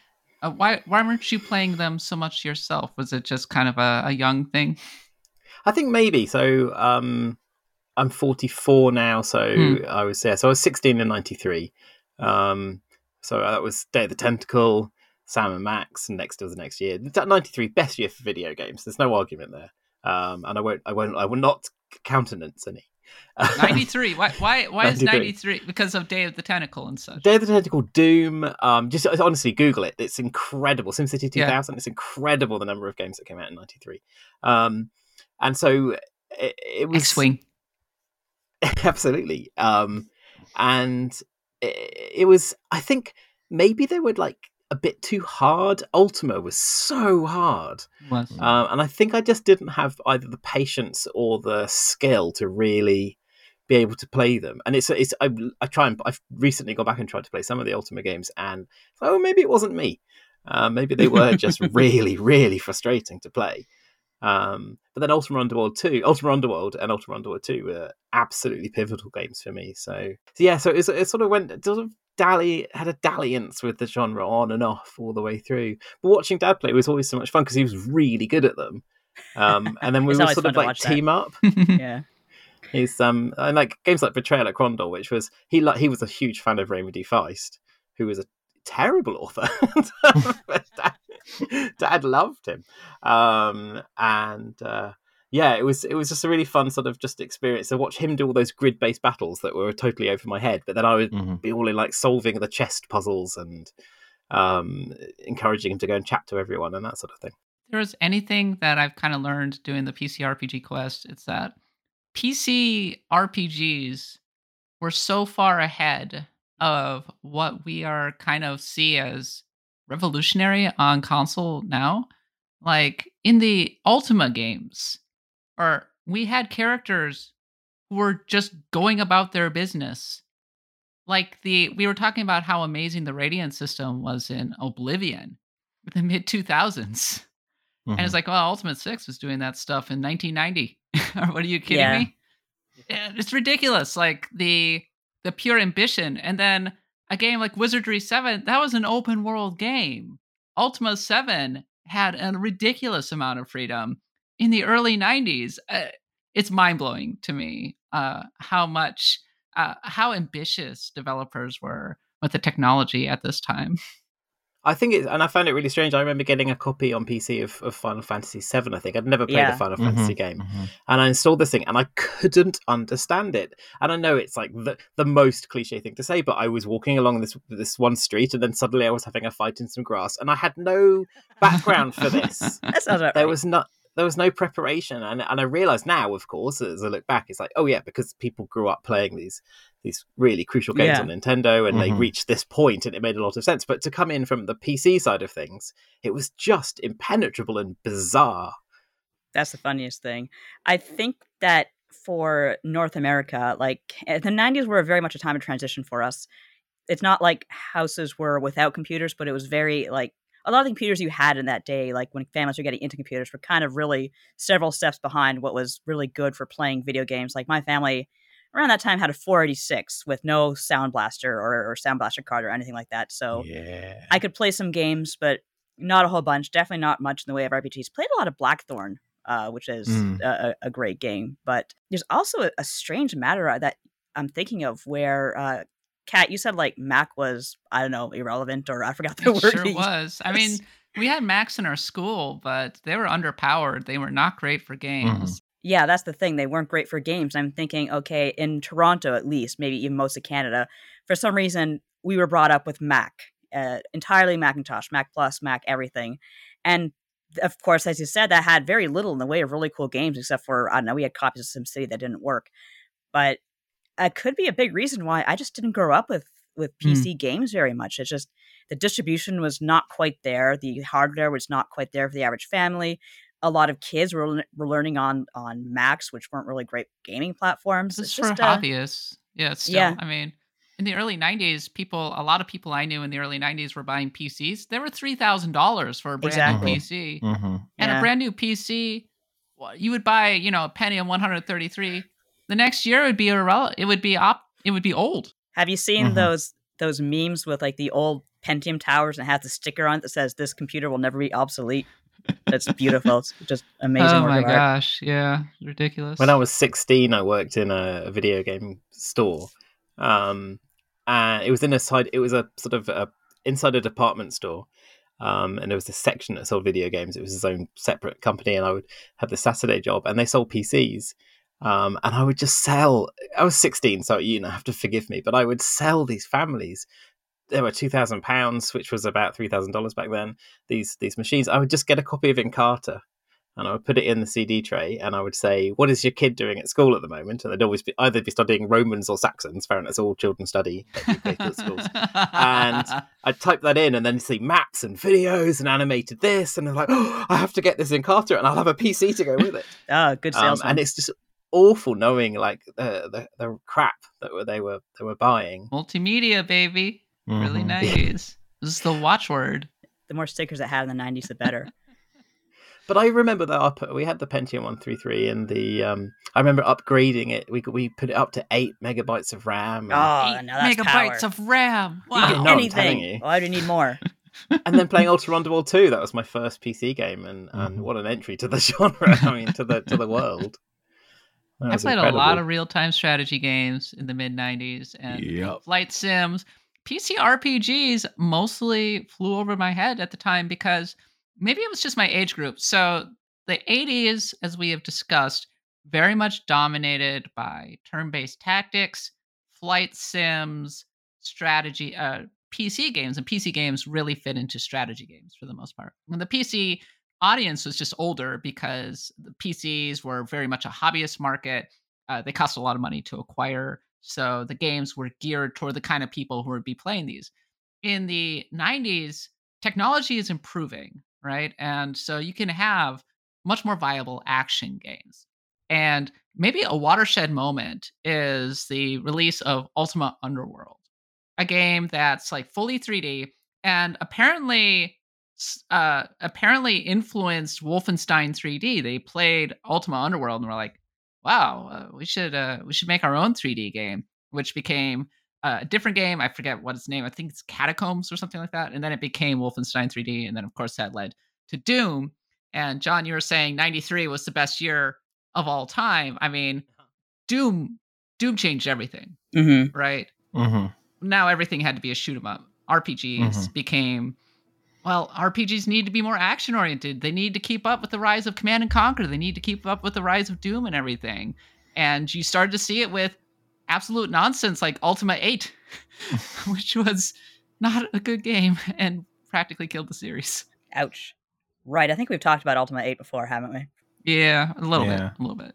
a why? Why weren't you playing them so much yourself? Was it just kind of a, a young thing? I think maybe so. Um, I'm forty-four now, so hmm. I was yeah. So I was sixteen in ninety-three. Um, so that was Day of the Tentacle, Sam and Max, and next was the next year. ninety-three, best year for video games. There's no argument there. Um, and I won't. I won't. I will not. countenance any ninety-three why why why ninety-three. Is ninety-three because of Day of the Tentacle and such. Day of the Tentacle, Doom, um just honestly Google it, it's incredible. SimCity two thousand, yeah. It's incredible the number of games that came out in ninety-three. Um and so it, it was X-Wing. Absolutely. Um and it, it was, I think maybe they were like a bit too hard. Ultima was so hard. Wow. Um, and I think I just didn't have either the patience or the skill to really be able to play them. And it's, it's I, I try and I've recently gone back and tried to play some of the Ultima games, and oh, maybe it wasn't me. Uh, maybe they were just really, really frustrating to play. Um, but then Ultima Underworld two, Ultima Underworld and Ultima Underworld two were absolutely pivotal games for me. So, so yeah, so it, it sort of went, it sort of dally had a dalliance with the genre on and off all the way through, but watching dad play was always so much fun because he was really good at them. Um and then we would sort of like team that. up yeah he's um and like games like Betrayal at Krondor, which was he like he was a huge fan of Raymond D. Feist, who was a terrible author. dad, dad loved him. Um and uh yeah, it was it was just a really fun sort of just experience to watch him do all those grid-based battles that were totally over my head. But then I would mm-hmm. be all in like solving the chest puzzles and um, encouraging him to go and chat to everyone and that sort of thing. If there is anything that I've kind of learned doing the P C R P G quest, it's that P C R P Gs were so far ahead of what we are kind of see as revolutionary on console now. Like in the Ultima games, or we had characters who were just going about their business. Like the we were talking about how amazing the Radiant system was in Oblivion in the mid two thousands. Mm-hmm. And it's like, well, Ultimate six was doing that stuff in nineteen ninety. What are you kidding yeah. me? It's ridiculous. Like the the pure ambition. And then a game like Wizardry seven, that was an open world game. Ultima seven had a ridiculous amount of freedom. In the early nineties, uh, it's mind-blowing to me uh, how much, uh, how ambitious developers were with the technology at this time. I think it's, and I found it really strange. I remember getting a copy on P C of, of Final Fantasy seven, I think. I'd never played yeah. a Final mm-hmm, Fantasy game. Mm-hmm. And I installed this thing, and I couldn't understand it. And I know it's like the, the most cliche thing to say, but I was walking along this this one street, and then suddenly I was having a fight in some grass, and I had no background for this. That sounds right. There was not... There was no preparation, and and I realise now, of course, as I look back, it's like, oh yeah, because people grew up playing these these really crucial games yeah. on Nintendo, and mm-hmm. they reached this point, and it made a lot of sense. But to come in from the P C side of things, it was just impenetrable and bizarre. That's the funniest thing. I think that for North America, like the nineties were very much a time of transition for us. It's not like houses were without computers, but it was very like. A lot of the computers you had in that day, like when families were getting into computers, were kind of really several steps behind what was really good for playing video games. Like my family around that time had a four eighty-six with no Sound Blaster or, or Sound Blaster card or anything like that. So yeah. I could play some games, but not a whole bunch. Definitely not much in the way of R P Gs. Played a lot of Blackthorn, uh, which is mm. a, a great game. But there's also a, a strange matter that I'm thinking of where... Uh, Kat, you said like Mac was, I don't know, irrelevant, or I forgot the it word. It sure was. I mean, we had Macs in our school, but they were underpowered. They were not great for games. Mm. Yeah, that's the thing. They weren't great for games. I'm thinking, okay, in Toronto at least, maybe even most of Canada, for some reason, we were brought up with Mac, uh, entirely Macintosh, Mac Plus, Mac everything. And of course, as you said, that had very little in the way of really cool games, except for, I don't know, we had copies of SimCity that didn't work. But it could be a big reason why I just didn't grow up with, with P C mm. games very much. It's just the distribution was not quite there. The hardware was not quite there for the average family. A lot of kids were, were learning on, on Macs, which weren't really great gaming platforms. It's, it's just for uh, hobbyists. Yeah, it's still, yeah. I mean, in the early nineties, people, a lot of people I knew in the early nineties were buying P Cs. They were three thousand dollars for a brand exactly. new P C. Mm-hmm. And yeah. a brand new P C, you would buy, you know, a penny on one hundred thirty-three. The next year it would be irrelevant. It would be op- it would be old. Have you seen mm-hmm. those those memes with like the old Pentium towers and has the sticker on it that says this computer will never be obsolete? That's beautiful. It's just amazing. Oh my gosh, yeah, ridiculous. When I was sixteen, I worked in a video game store. Um, and it was in a side. It was a sort of a, inside a department store, um, and there was a section that sold video games. It was its own separate company, and I would have the Saturday job, and they sold P Cs. Um, and I would just sell. I was sixteen, so you know, have to forgive me, but I would sell these families. There were two thousand pounds, which was about three thousand dollars back then, these these machines. I would just get a copy of Encarta, and I would put it in the C D tray, and I would say, what is your kid doing at school at the moment? And they'd always be, either be studying Romans or Saxons. Fair enough, that's all children study at schools. And I'd type that in, and then see maps and videos and animated this, and I'm like, oh, I have to get this Encarta, and I'll have a P C to go with it. Ah, good salesman. Um, and it's just awful knowing like the, the, the crap that they were they were buying. Multimedia, baby. Really nineties. This is the watchword. The more stickers it had in the nineties, the better. But I remember that up, we had the Pentium one thirty-three, and the um, I remember upgrading it. We we put it up to eight megabytes of RAM. Oh, eight no, that's megabytes power. Of RAM. Wow, you get, no, anything. You. Well, I do need more. And then playing Ultima Underworld two. That was my first P C game, and mm-hmm. and what an entry to the genre. I mean, to the to the world. That I played incredible. A lot of real time strategy games in the mid nineties, and yep. flight sims. P C R P Gs mostly flew over my head at the time because maybe it was just my age group. So the eighties, as we have discussed, very much dominated by turn-based tactics, flight sims, strategy, uh, P C games. And P C games really fit into strategy games for the most part. And the P C audience was just older because the P Cs were very much a hobbyist market. Uh, they cost a lot of money to acquire. So the games were geared toward the kind of people who would be playing these. In the nineties, technology is improving, right? And so you can have much more viable action games. And maybe a watershed moment is the release of Ultima Underworld, a game that's like fully three D and apparently uh, apparently influenced Wolfenstein three D. They played Ultima Underworld and were like, wow, uh, we should uh, we should make our own three D game, which became uh, a different game. I forget what its name. I think it's Catacombs or something like that. And then it became Wolfenstein three D. And then, of course, that led to Doom. And John, you were saying ninety-three was the best year of all time. I mean, Doom Doom changed everything, mm-hmm. right? Mm-hmm. Now everything had to be a shoot 'em up. R P Gs mm-hmm. became... Well, R P Gs need to be more action-oriented. They need to keep up with the rise of Command and Conquer. They need to keep up with the rise of Doom and everything. And you started to see it with absolute nonsense like Ultima eight, which was not a good game and practically killed the series. Ouch. Right. I think we've talked about Ultima eight before, haven't we? Yeah, a little yeah. bit. A little bit.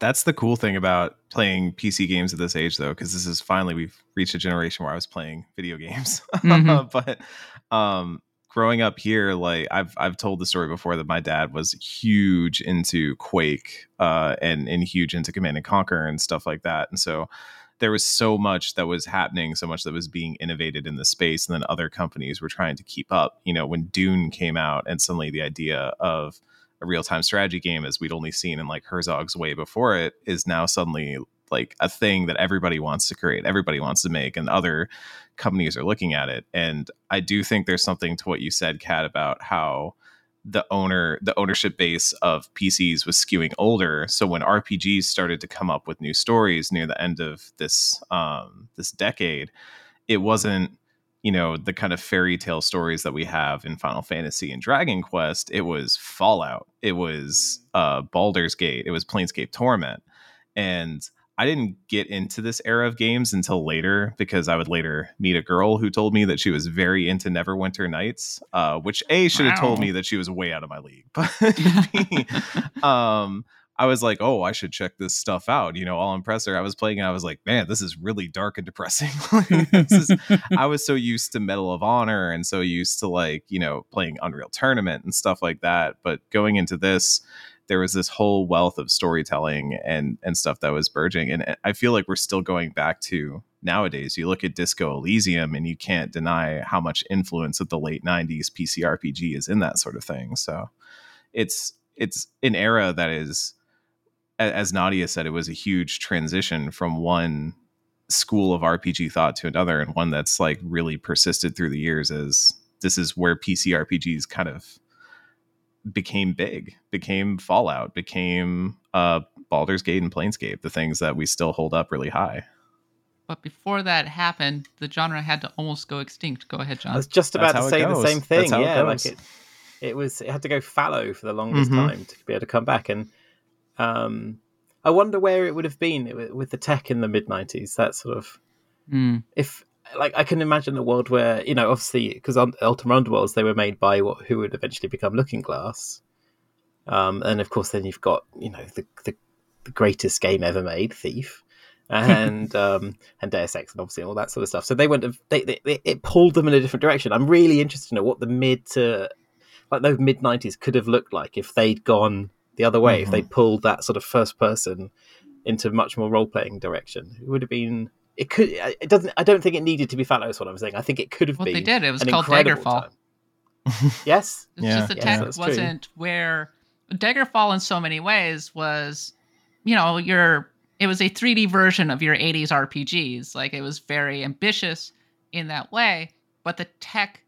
That's the cool thing about playing P C games at this age, though, because this is finally, we've reached a generation where I was playing video games. Mm-hmm. But... um. Growing up here, like I've I've told the story before that my dad was huge into Quake uh, and and huge into Command and Conquer and stuff like that, and so there was so much that was happening, so much that was being innovated in the space, and then other companies were trying to keep up. You know, when Dune came out, and suddenly the idea of a real-time strategy game, as we'd only seen in like Herzog's Way before it, is now suddenly like a thing that everybody wants to create, everybody wants to make, and other companies are looking at it. And I do think there's something to what you said, Kat, about how the owner, the ownership base of P Cs was skewing older. So when R P Gs started to come up with new stories near the end of this um, this decade, it wasn't, you know, the kind of fairy tale stories that we have in Final Fantasy and Dragon Quest. It was Fallout. It was uh, Baldur's Gate. It was Planescape Torment. And I didn't get into this era of games until later, because I would later meet a girl who told me that she was very into Neverwinter Nights, uh, which A, should have wow. told me that she was way out of my league. But B, um, I was like, oh, I should check this stuff out. You know, I'll impress her. I was playing and I was like, man, this is really dark and depressing. This is, I was so used to Medal of Honor and so used to like, you know, playing Unreal Tournament and stuff like that. But going into this, there was this whole wealth of storytelling and and stuff that was burgeoning. And I feel like we're still going back to nowadays. You look at Disco Elysium and you can't deny how much influence of the late nineties P C R P G is in that sort of thing. So it's it's an era that is, as Nadia said, it was a huge transition from one school of R P G thought to another, and one that's like really persisted through the years as this is where P C R P Gs kind of became big, became Fallout, became uh, Baldur's Gate and Planescape, the things that we still hold up really high. But before that happened, the genre had to almost go extinct. Go ahead, John. I was just about to say the same thing. Yeah, like it, it was. It had to go fallow for the longest mm-hmm. time to be able to come back. And um, I wonder where it would have been with the tech in the mid nineties. That sort of mm. if like I can imagine a world where, you know, obviously because Ultima Underworlds, they were made by what who would eventually become Looking Glass, um, and of course then you've got, you know, the the, the greatest game ever made, Thief. and um, and Deus Ex, and obviously all that sort of stuff. So they went, they, they it pulled them in a different direction. I'm really interested to know what the mid to like those mid nineties could have looked like if they'd gone the other way. Mm-hmm. If they pulled that sort of first person into much more role playing direction, it would have been. It could. It doesn't. I don't think it needed to be Fallout. Is what I'm saying. I think it could have well, been. Well, they did. It was called Daggerfall. Yes. It's yeah. just the tech yes, wasn't true. Where Daggerfall in so many ways was, you know, your. It was a three D version of your eighties R P Gs. Like, it was very ambitious in that way, but the tech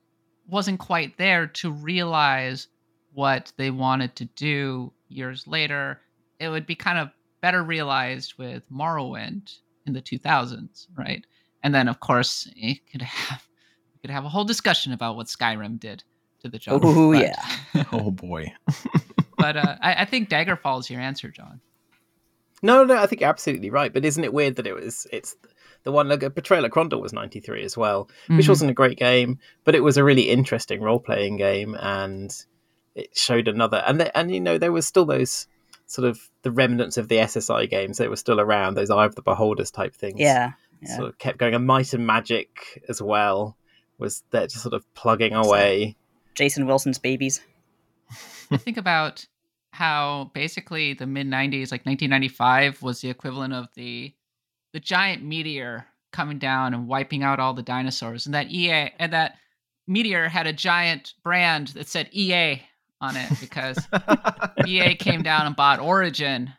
wasn't quite there to realize what they wanted to do years later. It would be kind of better realized with Morrowind in the two thousands, right? And then, of course, you could have, you could have a whole discussion about what Skyrim did to the genre. Oh, yeah. Oh, boy. But uh, I, I think Daggerfall is your answer, John. No, no, I think you're absolutely right. But isn't it weird that it was? It's the one. Look, like, Betrayal at Krondor was ninety-three as well, mm-hmm. which wasn't a great game, but it was a really interesting role-playing game, and it showed another. And the, and you know, there was still those sort of the remnants of the S S I games that were still around. Those Eye of the Beholders type things. Yeah, yeah. Sort of kept going. And Might and Magic as well was that just sort of plugging away. Jason Wilson's Babies. I think about. How basically the mid nineties, like nineteen ninety-five, was the equivalent of the the giant meteor coming down and wiping out all the dinosaurs, and that E A and that meteor had a giant brand that said E A on it because E A came down and bought Origin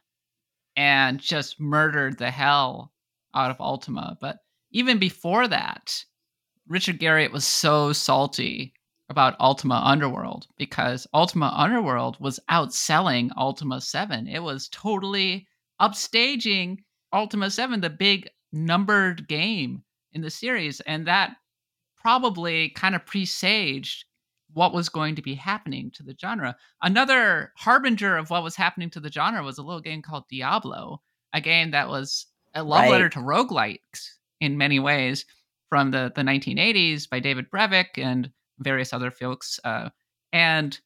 and just murdered the hell out of Ultima. But even before that, Richard Garriott was so salty about Ultima Underworld because Ultima Underworld was outselling Ultima seven. It was totally upstaging Ultima seven, the big numbered game in the series. And that probably kind of presaged what was going to be happening to the genre. Another harbinger of what was happening to the genre was a little game called Diablo, a game that was a love right. letter to roguelikes in many ways from the, the nineteen eighties by David Brevik and various other folks, uh, and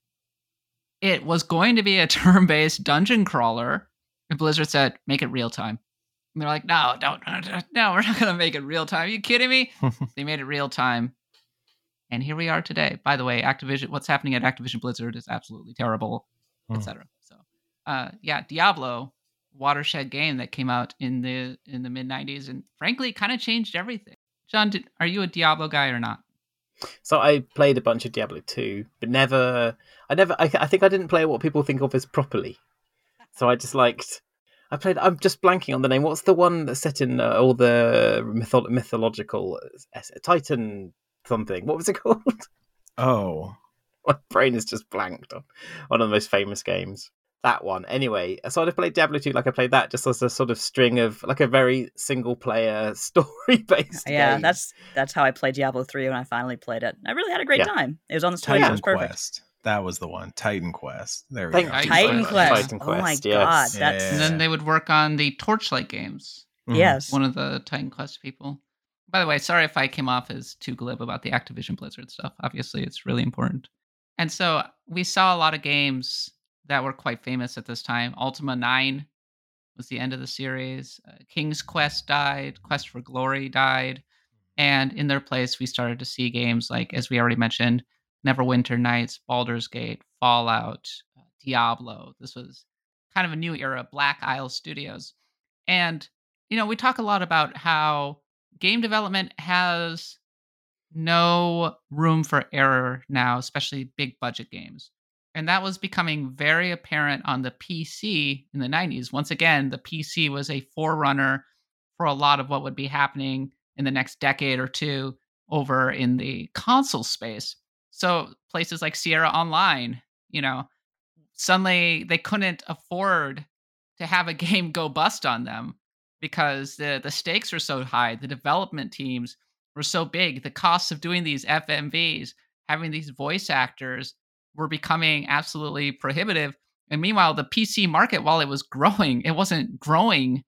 it was going to be a turn-based dungeon crawler, and Blizzard said, make it real-time. And they're like, no, don't, no, we're not going to make it real-time. Are you kidding me? They made it real-time, and here we are today. By the way, Activision, what's happening at Activision Blizzard is absolutely terrible, oh. et cetera. So, uh, yeah, Diablo, watershed game that came out in the in the mid-nineties, and frankly, kind of changed everything. John, did, are you a Diablo guy or not? So I played a bunch of Diablo two, but never, I never, I, I think I didn't play what people think of as properly. So I just liked, I played, I'm just blanking on the name. What's the one that's set in uh, all the mytho- mythological, uh, Titan something? What was it called? Oh. My brain is just blanked on one of the most famous games. That one. Anyway, so I'd have played Diablo two like I played that just as a sort of string of like a very single player story based yeah, game. that's that's how I played Diablo three when I finally played it. I really had a great yeah. time. It was on the Titan Quest. It was perfect. That was the one. Titan Quest. There we Thank go. Titan, Titan, Quest. Titan Quest. Oh my yes. god. That's... And then they would work on the Torchlight games. Mm-hmm. Yes. One of the Titan Quest people. By the way, sorry if I came off as too glib about the Activision Blizzard stuff. Obviously, it's really important. And so we saw a lot of games that were quite famous at this time. Ultima nine was the end of the series. Uh, King's Quest died. Quest for Glory died. And in their place, we started to see games like, as we already mentioned, Neverwinter Nights, Baldur's Gate, Fallout, uh, Diablo. This was kind of a new era, Black Isle Studios. And, you know, we talk a lot about how game development has no room for error now, especially big budget games. And that was becoming very apparent on the P C in the nineties. Once again, the P C was a forerunner for a lot of what would be happening in the next decade or two over in the console space. So places like Sierra Online, you know, suddenly they couldn't afford to have a game go bust on them because the, the stakes were so high. The development teams were so big. The costs of doing these F M Vs, having these voice actors, were becoming absolutely prohibitive. And meanwhile, the P C market, while it was growing, it wasn't growing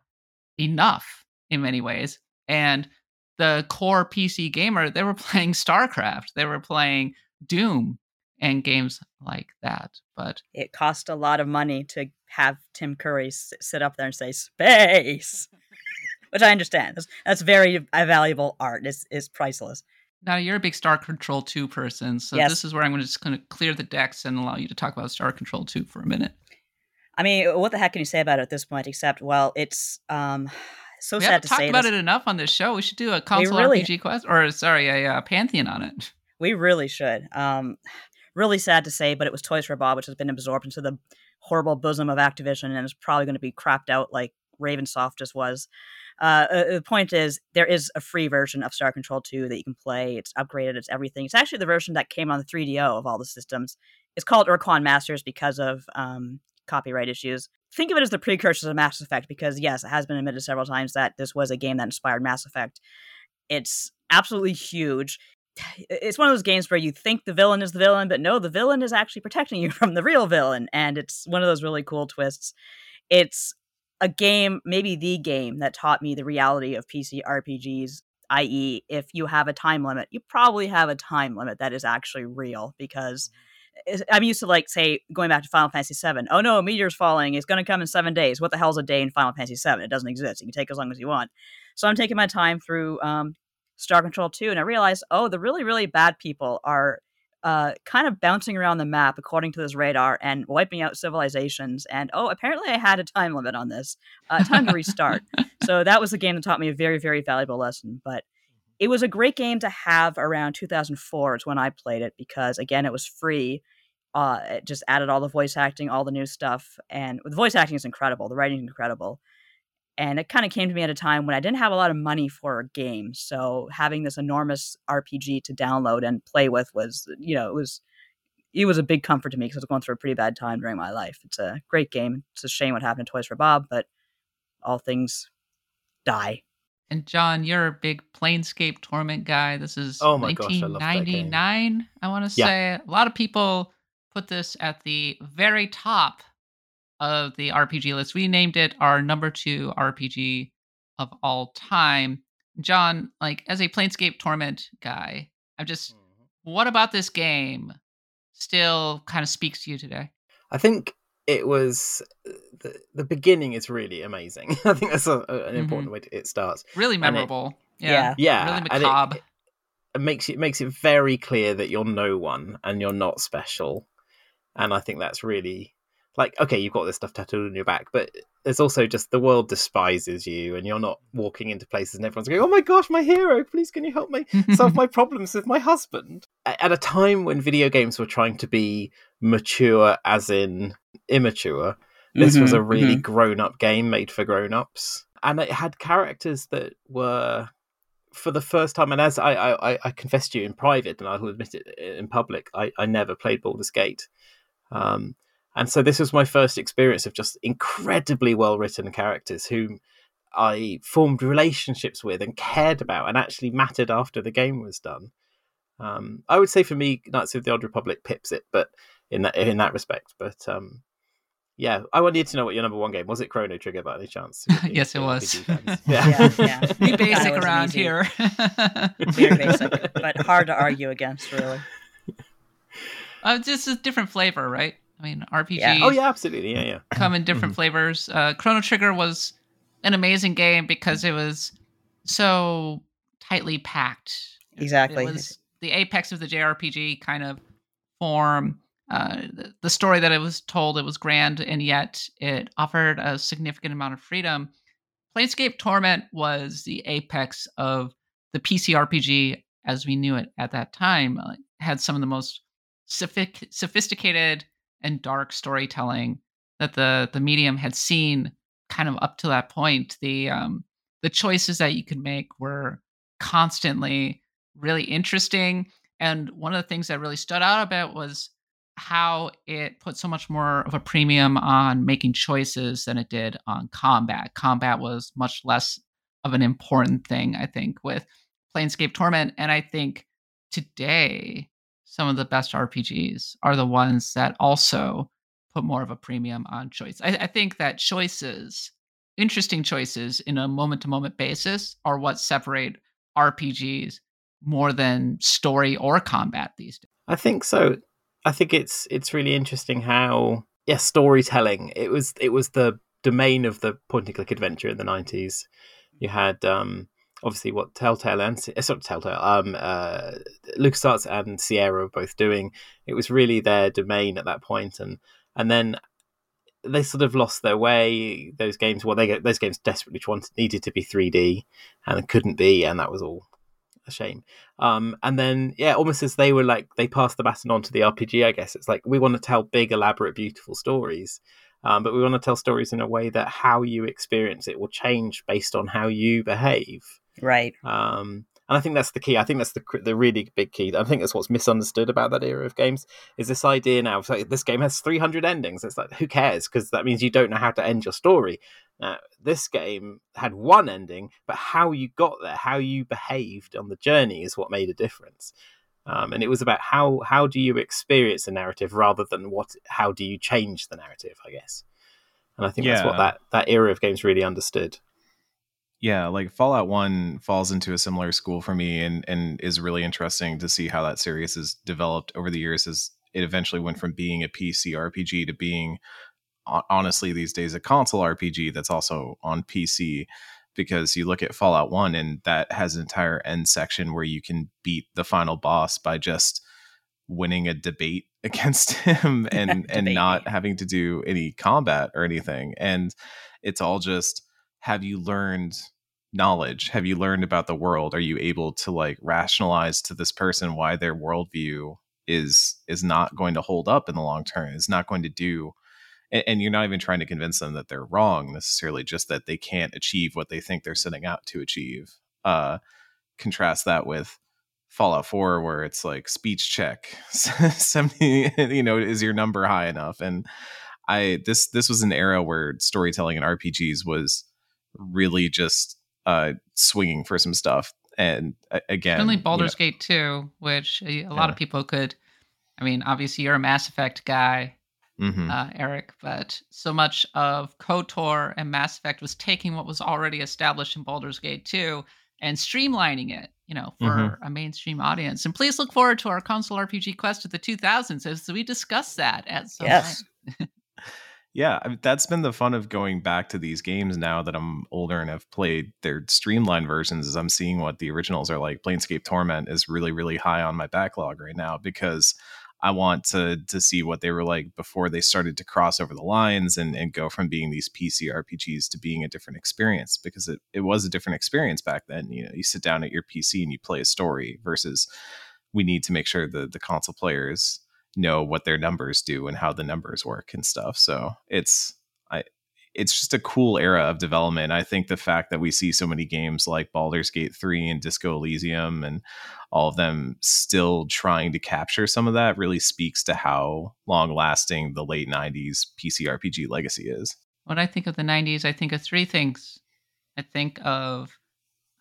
enough in many ways. And the core P C gamer, they were playing StarCraft, they were playing Doom and games like that. But it cost a lot of money to have Tim Curry s- sit up there and say space, which I understand. That's, that's very valuable art. It's, it's priceless. Now, you're a big Star Control two person, so yes. This is where I'm going to just kind of clear the decks and allow you to talk about Star Control two for a minute. I mean, what the heck can you say about it at this point, except, well, it's um, so we sad to say this. We haven't talked about it enough on this show. We should do a console really, R P G quest, or sorry, a uh, Pantheon on it. We really should. Um, really sad to say, but it was Toys for Bob, which has been absorbed into the horrible bosom of Activision, and is probably going to be crapped out like Ravensoft just was. Uh, uh, the point is, there is a free version of Star Control two that you can play. It's upgraded. It's everything. It's actually the version that came on the three D O of all the systems. It's called Urquan Masters because of um, copyright issues. Think of it as the precursors of Mass Effect because, yes, it has been admitted several times that this was a game that inspired Mass Effect. It's absolutely huge. It's one of those games where you think the villain is the villain, but no, the villain is actually protecting you from the real villain. And it's one of those really cool twists. It's a game, maybe the game, that taught me the reality of P C R P Gs, that is, if you have a time limit, you probably have a time limit that is actually real, because I'm used to, like, say, going back to Final Fantasy seven. Oh, no, a meteor's falling. It's going to come in seven days. What the hell's a day in Final Fantasy seven? It doesn't exist. You can take as long as you want. So I'm taking my time through um, Star Control two, and I realized, oh, the really, really bad people are Uh, kind of bouncing around the map according to this radar and wiping out civilizations. And, oh, apparently I had a time limit on this. Uh, time to restart. So that was the game that taught me a very, very valuable lesson. But it was a great game to have around two thousand four is when I played it because, again, it was free. Uh, it just added all the voice acting, all the new stuff. And the voice acting is incredible. The writing is incredible. And it kind of came to me at a time when I didn't have a lot of money for a game. So having this enormous R P G to download and play with was, you know, it was it was a big comfort to me because I was going through a pretty bad time during my life. It's a great game. It's a shame what happened to Toys for Bob, but all things die. And John, you're a big Planescape Torment guy. This is oh my nineteen ninety-nine, gosh, I, I want to yeah. say. A lot of people put this at the very top of the R P G list. We named it our number two R P G of all time. John, like, as a Planescape Torment guy, I'm just, mm-hmm. what about this game still kind of speaks to you today? I think it was, the, the beginning is really amazing. I think that's a, an important mm-hmm. way to, it starts. Really memorable. It, yeah. yeah. Yeah. Really macabre. It, it, makes you, it makes it very clear that you're no one and you're not special. And I think that's really, like, okay, you've got this stuff tattooed on your back, but there's also just the world despises you and you're not walking into places and everyone's going, oh my gosh, my hero, please can you help me solve my problems with my husband? At a time when video games were trying to be mature as in immature, this mm-hmm, was a really mm-hmm. grown-up game made for grown-ups. And it had characters that were, for the first time, and as I, I, I confessed to you in private, and I'll admit it in public, I, I never played Baldur's Gate. Um... And so this was my first experience of just incredibly well-written characters whom I formed relationships with and cared about and actually mattered after the game was done. Um, I would say for me, Knights of the Old Republic pips it, but in that in that respect. But um, yeah, I wanted to know what your number one game was. Was it Chrono Trigger by any chance? Yes, it was. Yeah. yeah, yeah. Be basic around easy. Here. Very basic, but hard to argue against, really. Uh, just a different flavor, right? I mean, R P Gs yeah. Oh, yeah, absolutely. Yeah, yeah. come in different flavors. Uh, Chrono Trigger was an amazing game because it was so tightly packed. Exactly. It was the apex of the J R P G kind of form. Uh, the, the story that it was told, it was grand, and yet it offered a significant amount of freedom. Planescape Torment was the apex of the P C R P G as we knew it at that time. Uh, had some of the most sophic- sophisticated and dark storytelling that the, the medium had seen kind of up to that point. The um, the choices that you could make were constantly really interesting. And one of the things that really stood out about was how it put so much more of a premium on making choices than it did on combat. Combat was much less of an important thing, I think, with Planescape Torment. And I think today, some of the best R P Gs are the ones that also put more of a premium on choice. I, I think that choices, interesting choices in a moment-to-moment basis, are what separate R P Gs more than story or combat these days. I think so. I think it's it's really interesting how yeah, storytelling. It was it was the domain of the point and click adventure in the nineties. You had um, obviously what Telltale and uh, sort of Telltale, um, uh, LucasArts and Sierra were both doing. It was really their domain at that point, and and then they sort of lost their way. Those games, well, they those games desperately wanted needed to be three D, and it couldn't be, and that was all. A shame. Um, and then, yeah, almost as they were like, they passed the baton on to the R P G, I guess. It's like, we want to tell big, elaborate, beautiful stories, um, but we want to tell stories in a way that how you experience it will change based on how you behave. Right. Um, and I think that's the key. I think that's the the really big key. I think that's what's misunderstood about that era of games is this idea now. It's like, this game has three hundred endings. It's like, who cares? Because that means you don't know how to end your story. Now, this game had one ending, but how you got there, how you behaved on the journey is what made a difference. Um, and it was about how how do you experience the narrative rather than what how do you change the narrative, I guess. And I think yeah. that's what that, that era of games really understood. Yeah, like Fallout one falls into a similar school for me and, and is really interesting to see how that series has developed over the years as it eventually went from being a P C R P G to being... honestly these days a console R P G that's also on P C, because you look at Fallout one and that has an entire end section where you can beat the final boss by just winning a debate against him and and not having to do any combat or anything. And it's all just, have you learned knowledge? Have you learned about the world? Are you able to like rationalize to this person why their worldview is is not going to hold up in the long term? It's not going to do. And you're not even trying to convince them that they're wrong necessarily, just that they can't achieve what they think they're setting out to achieve. Uh, contrast that with Fallout four, where it's like speech check, seventy, you know, is your number high enough? And I this this was an era where storytelling in R P Gs was really just uh, swinging for some stuff. And uh, again, only Baldur's you know, Gate two, which a, a lot yeah. of people could. I mean, obviously, you're a Mass Effect guy. Mm-hmm. Uh, Eric, but so much of KOTOR and Mass Effect was taking what was already established in Baldur's Gate two and streamlining it, you know, for mm-hmm. a mainstream audience. And please look forward to our console R P G quest of the two thousands as we discuss that at some yes. time. Yeah, I mean, that's been the fun of going back to these games now that I'm older and have played their streamlined versions, is I'm seeing what the originals are like. Planescape Torment is really, really high on my backlog right now because I want to to see what they were like before they started to cross over the lines and, and go from being these P C R P Gs to being a different experience, because it, it was a different experience back then. You know, you sit down at your P C and you play a story versus we need to make sure that the console players know what their numbers do and how the numbers work and stuff. So it's I it's just a cool era of development. I think the fact that we see so many games like Baldur's Gate three and Disco Elysium and all of them still trying to capture some of that really speaks to how long lasting the late nineties P C R P G legacy is. When I think of the nineties, I think of three things. I think of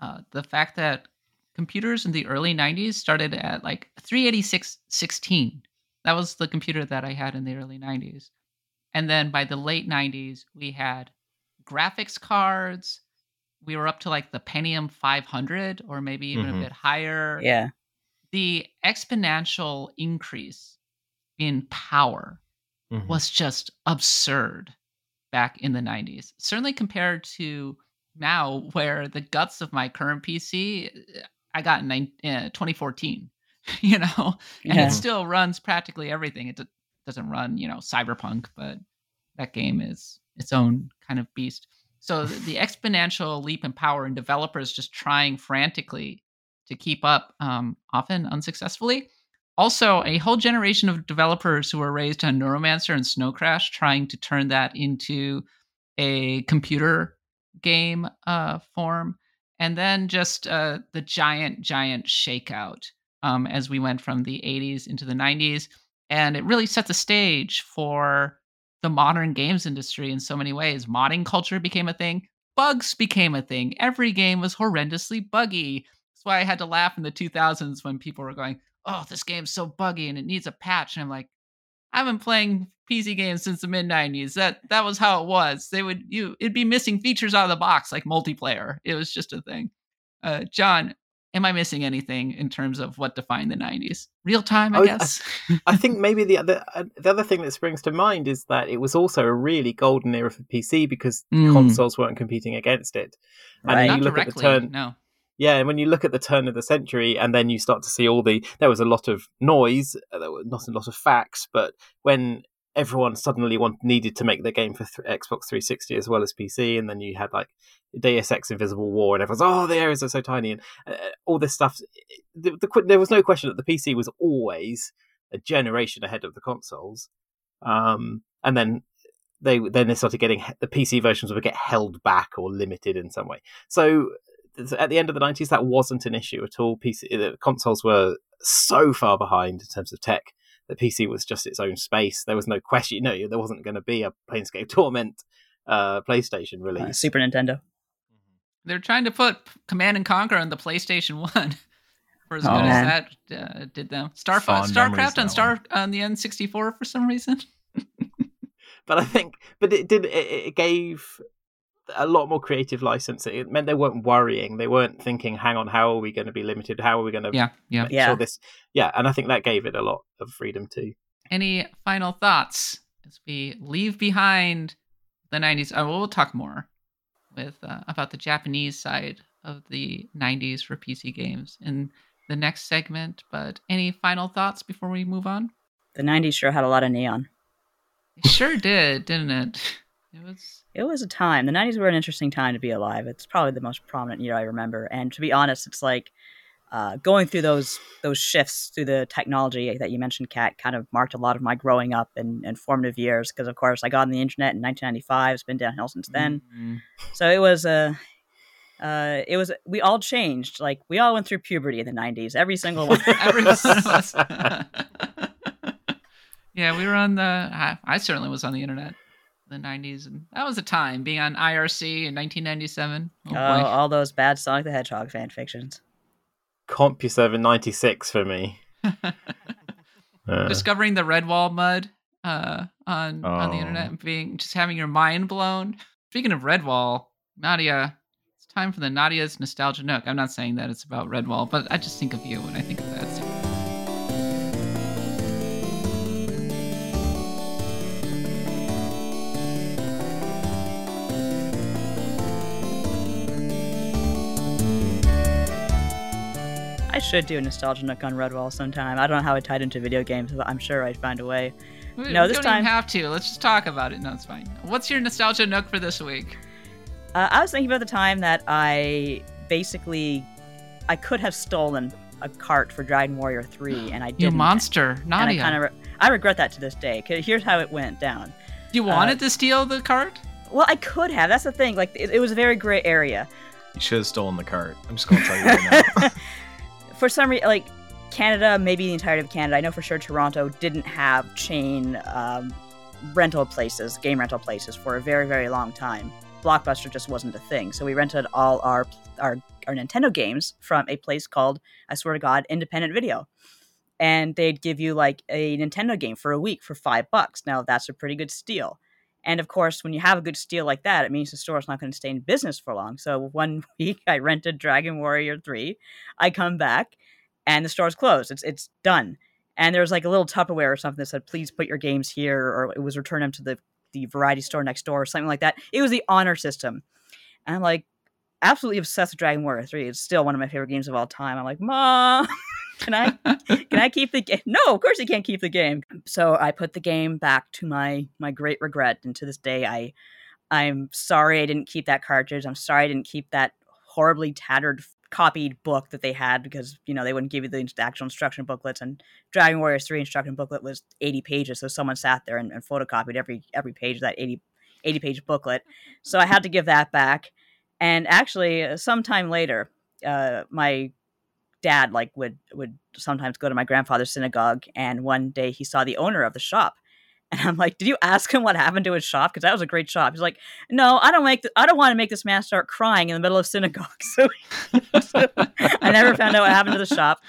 uh, the fact that computers in the early nineties started at like three eighty-six sixteen. That was the computer that I had in the early nineties. And then by the late nineties, we had graphics cards. We were up to like the Pentium five hundred or maybe even mm-hmm. a bit higher. Yeah. The exponential increase in power mm-hmm. was just absurd back in the nineties. Certainly compared to now, where the guts of my current P C, I got in uh, twenty fourteen, you know, and yeah. it still runs practically everything. It doesn't run, you know, Cyberpunk, but that game is its own kind of beast. So the, the exponential leap in power and developers just trying frantically to keep up, um, often unsuccessfully. Also, a whole generation of developers who were raised on Neuromancer and Snow Crash trying to turn that into a computer game uh, form. And then just uh, the giant, giant shakeout um, as we went from the eighties into the nineties. And it really set the stage for the modern games industry in so many ways. Modding culture became a thing. Bugs became a thing. Every game was horrendously buggy. That's why I had to laugh in the two thousands when people were going, oh, this game's so buggy and it needs a patch. And I'm like, I've been playing P C games since the mid nineties. That that was how it was. They would you it'd be missing features out of the box, like multiplayer. It was just a thing. Uh, John, am I missing anything in terms of what defined the nineties? Real time, I, I guess. I, I think maybe the other uh, the other thing that springs to mind is that it was also a really golden era for P C because mm. consoles weren't competing against it. And right. Not you look directly, at the turn. No. Yeah, and when you look at the turn of the century and then you start to see all the... There was a lot of noise, there were not a lot of facts, but when everyone suddenly wanted, needed to make their game for th- Xbox three sixty as well as P C, and then you had like Deus Ex Invisible War, and everyone's, oh, the areas are so tiny, and uh, all this stuff. The, the, there was no question that the P C was always a generation ahead of the consoles. Um, and then... they then they started getting... The P C versions would get held back or limited in some way. So... at the end of the nineties, that wasn't an issue at all. P C, the consoles were so far behind in terms of tech that P C was just its own space. There was no question. You know, there wasn't going to be a Planescape Torment uh, PlayStation release. Uh, Super Nintendo. They're trying to put Command and Conquer on the PlayStation one for as oh, good man. as that uh, did them. Starf- StarCraft on, Star- on the N sixty-four for some reason. But I think... But it did... It, it gave... a lot more creative license. It meant they weren't worrying. They weren't thinking, hang on, how are we going to be limited? How are we going to yeah, yeah, make yeah. sure this... Yeah, and I think that gave it a lot of freedom too. Any final thoughts as we leave behind the nineties? Oh, we'll talk more with uh, about the Japanese side of the nineties for P C games in the next segment, but any final thoughts before we move on? The nineties sure had a lot of neon. It sure did, didn't it? It was... It was a time. The nineties were an interesting time to be alive. It's probably the most prominent year I remember. And to be honest, it's like uh, going through those those shifts through the technology that you mentioned, Kat, kind of marked a lot of my growing up and, and formative years. Because, of course, I got on the internet in nineteen ninety-five. It's been downhill since then. Mm-hmm. So it was a... Uh, it was... We all changed. Like, we all went through puberty in the nineties. Every single one. Every one of us. Yeah, we were on the... I, I certainly was on the internet. The nineties, and that was a time being on I R C in nineteen ninety-seven. Oh, oh all those bad Sonic the Hedgehog fan fictions. CompuServe in ninety-six for me. uh. Discovering the Redwall mud uh, on oh. on the internet and being just having your mind blown. Speaking of Redwall, Nadia, it's time for the Nadia's Nostalgia Nook. I'm not saying that it's about Redwall, but I just think of you when I think of that. So. Should do a Nostalgia Nook on Redwall sometime. I don't know how it tied into video games, but I'm sure I'd find a way. We, no, we this don't time even have to. Let's just talk about it. No, it's fine. What's your Nostalgia Nook for this week? Uh, I was thinking about the time that I basically I could have stolen a cart for Dragon Warrior three, and I didn't. You monster, Nadia. I, kinda re- I regret that to this day. Cause here's how it went down. You wanted uh, to steal the cart? Well, I could have. That's the thing. Like it, it was a very gray area. You should have stolen the cart. I'm just going to tell you right now. For some reason, like Canada, maybe the entirety of Canada, I know for sure Toronto didn't have chain um, rental places, game rental places for a very, very long time. Blockbuster just wasn't a thing. So we rented all our, our our Nintendo games from a place called, I swear to God, Independent Video. And they'd give you like a Nintendo game for a week for five bucks. Now that's a pretty good steal. And of course, when you have a good steal like that, it means the store's not going to stay in business for long. So one week I rented Dragon Warrior three. I come back and the store's closed. It's it's done. And there was like a little Tupperware or something that said, please put your games here. Or it was return them to the, the variety store next door or something like that. It was the honor system. And I'm like absolutely obsessed with Dragon Warrior three. It's still one of my favorite games of all time. I'm like, Mom, Can I can I keep the game? No, of course you can't keep the game. So I put the game back, to my my great regret. And to this day, I I'm sorry I didn't keep that cartridge. I'm sorry I didn't keep that horribly tattered copied book that they had, because, you know, they wouldn't give you the actual instruction booklets, and Dragon Warriors three instruction booklet was eighty pages. So someone sat there and, and photocopied every every page of that eighty, eighty page booklet. So I had to give that back. And actually, uh, sometime later, uh, my dad like would, would sometimes go to my grandfather's synagogue, and one day he saw the owner of the shop. And I'm like, "Did you ask him what happened to his shop? Because that was a great shop." He's like, "No, I don't make. Th- I don't want to make this man start crying in the middle of synagogue." So, so I never found out what happened to the shop.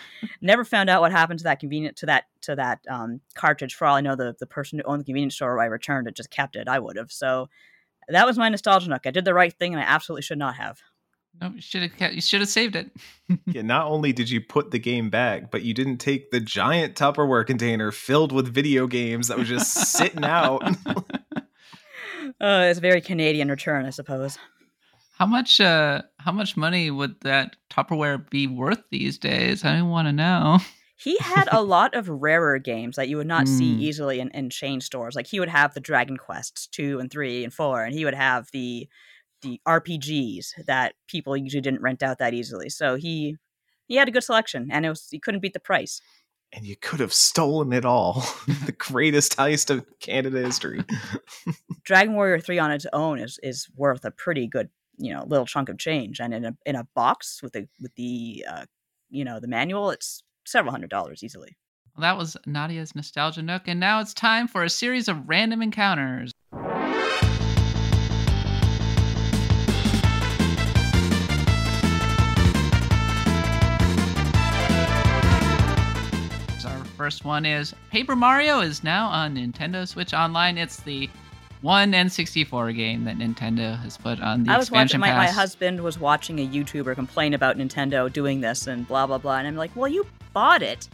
Never found out what happened to that convenient to that to that um, cartridge. For all I know, the the person who owned the convenience store where I returned it just kept it. I would have. So that was my nostalgia nook. I did the right thing, and I absolutely should not have. No, you should have kept, you should have saved it. Yeah, not only did you put the game back, but you didn't take the giant Tupperware container filled with video games that was just sitting out. Oh, it's a very Canadian return, I suppose. How much uh, how much money would that Tupperware be worth these days? I want to know. He had a lot of rarer games that you would not mm. see easily in, in chain stores. Like, he would have the Dragon Quests two and three and four, and he would have the the R P Gs that people usually didn't rent out that easily. So he he had a good selection, and it was, he couldn't beat the price. And you could have stolen it all. The greatest heist of Canada history. Dragon Warrior three on its own is is worth a pretty good, you know, little chunk of change. And in a in a box with the with the uh, you know, the manual, it's several hundred dollars easily. Well, that was Nadia's Nostalgia Nook, and now it's time for a series of random encounters. First one is Paper Mario is now on Nintendo Switch Online. It's the one N sixty-four game that Nintendo has put on the I was expansion watching, pass. My, my husband was watching a YouTuber complain about Nintendo doing this and blah blah blah, and I'm like, "Well, you bought it."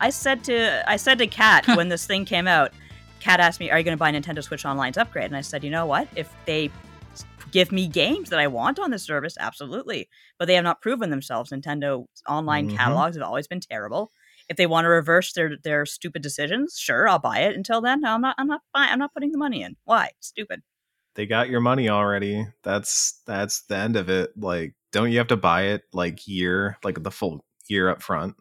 I said to I said to Kat when this thing came out. Kat asked me, "Are you going to buy Nintendo Switch Online's upgrade?" And I said, "You know what? If they give me games that I want on the service, absolutely." But they have not proven themselves. Nintendo's online mm-hmm. catalogs have always been terrible. If they want to reverse their, their stupid decisions, sure, I'll buy it. Until then, no, I'm not I'm not buying, I'm not putting the money in. Why? Stupid. They got your money already. That's that's the end of it. Like, don't you have to buy it like year, like the full year up front?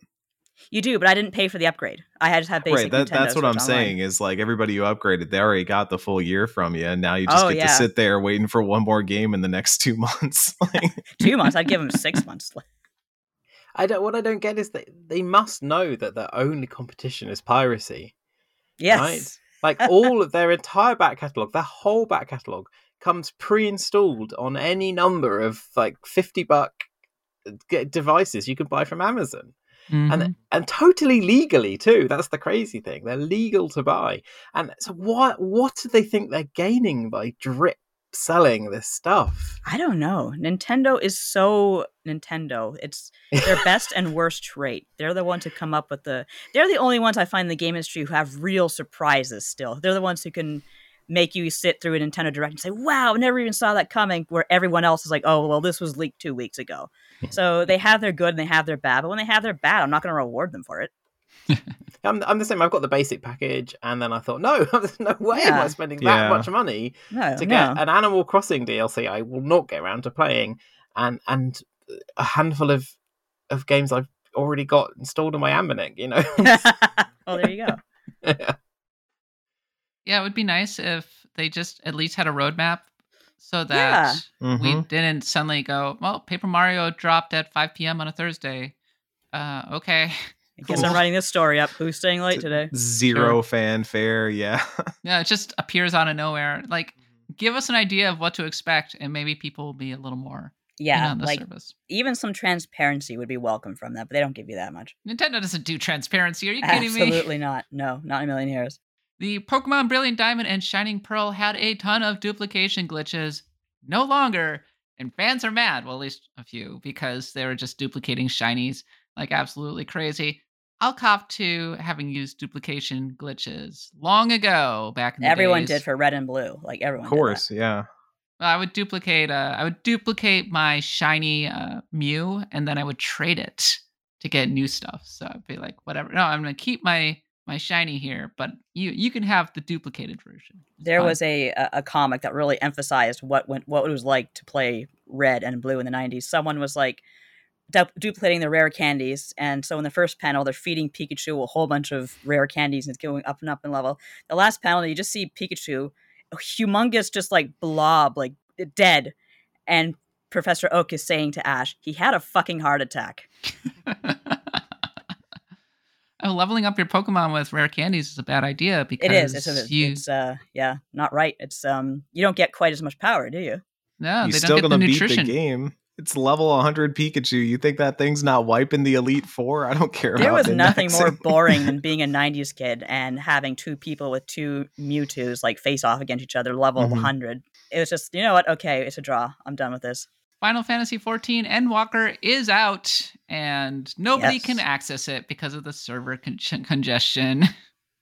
You do, but I didn't pay for the upgrade. I just have basic. Right, that, that's what I'm online. saying is like everybody who upgraded, they already got the full year from you, and now you just oh, get yeah. to sit there waiting for one more game in the next two months. Like, two months? I'd give them six months. I don't. What I don't get is that they must know that their only competition is piracy. Yes, right? Like all of their entire back catalogue, their whole back catalogue comes pre-installed on any number of like fifty buck devices you can buy from Amazon, mm-hmm. and and totally legally too. That's the crazy thing; they're legal to buy. And so, what what do they think they're gaining by drip selling this stuff? I don't know. Nintendo is so Nintendo. It's their best and worst trait. They're the ones who come up with the they're the only ones I find in the game industry who have real surprises still. They're the ones who can make you sit through a Nintendo Direct and say, "Wow, I never even saw that coming," where everyone else is like, "Oh, well, this was leaked two weeks ago." So they have their good and they have their bad, but when they have their bad, I'm not going to reward them for it. I'm, I'm the same. I've got the basic package, and then I thought, no, there's no way yeah. am I spending that yeah. much money no, to get no. an Animal Crossing D L C I will not get around to playing, and and a handful of, of games I've already got installed on my Ambernick, you know? Oh, there you go. yeah. yeah, it would be nice if they just at least had a roadmap so that yeah. we mm-hmm. didn't suddenly go, well, Paper Mario dropped at five p.m. on a Thursday. Uh, okay. I guess cool. I'm writing this story up. Who's staying late today? Zero sure. fanfare, yeah. Yeah, it just appears out of nowhere. Like, give us an idea of what to expect, and maybe people will be a little more yeah, on the like, service. Even some transparency would be welcome from that, but they don't give you that much. Nintendo doesn't do transparency. Are you kidding Absolutely me? Absolutely not. No, not in a million years. The Pokemon Brilliant Diamond and Shining Pearl had a ton of duplication glitches. No longer. And fans are mad. Well, at least a few, because they were just duplicating shinies like absolutely crazy. I'll cop to having used duplication glitches long ago back in the everyone days. Everyone did for red and blue. Like everyone Of course, did that. yeah. I would duplicate uh, I would duplicate my shiny uh, Mew, and then I would trade it to get new stuff. So I'd be like, whatever. No, I'm going to keep my my shiny here, but you you can have the duplicated version. There um, was a a comic that really emphasized what went, what it was like to play Red and Blue in the nineties. Someone was like du- duplicating the rare candies, and so in the first panel, they're feeding Pikachu a whole bunch of rare candies, and it's going up and up in level. The last panel, you just see Pikachu, a humongous, just like blob, like dead, and Professor Oak is saying to Ash, he had a fucking heart attack. Oh, leveling up your Pokemon with rare candies is a bad idea because it is. It's, it's, you... it's uh, yeah, not right. It's um, you don't get quite as much power, do you? No, you're they still don't get gonna the nutrition. Beat the game. It's level one hundred Pikachu. You think that thing's not wiping the Elite Four? I don't care. There was nothing more boring than being a nineties kid and having two people with two Mewtwo's like face off against each other, level mm-hmm. one hundred. It was just, you know what? Okay, it's a draw. I'm done with this. Final Fantasy fourteen Endwalker is out, and nobody yes. can access it because of the server con- congestion.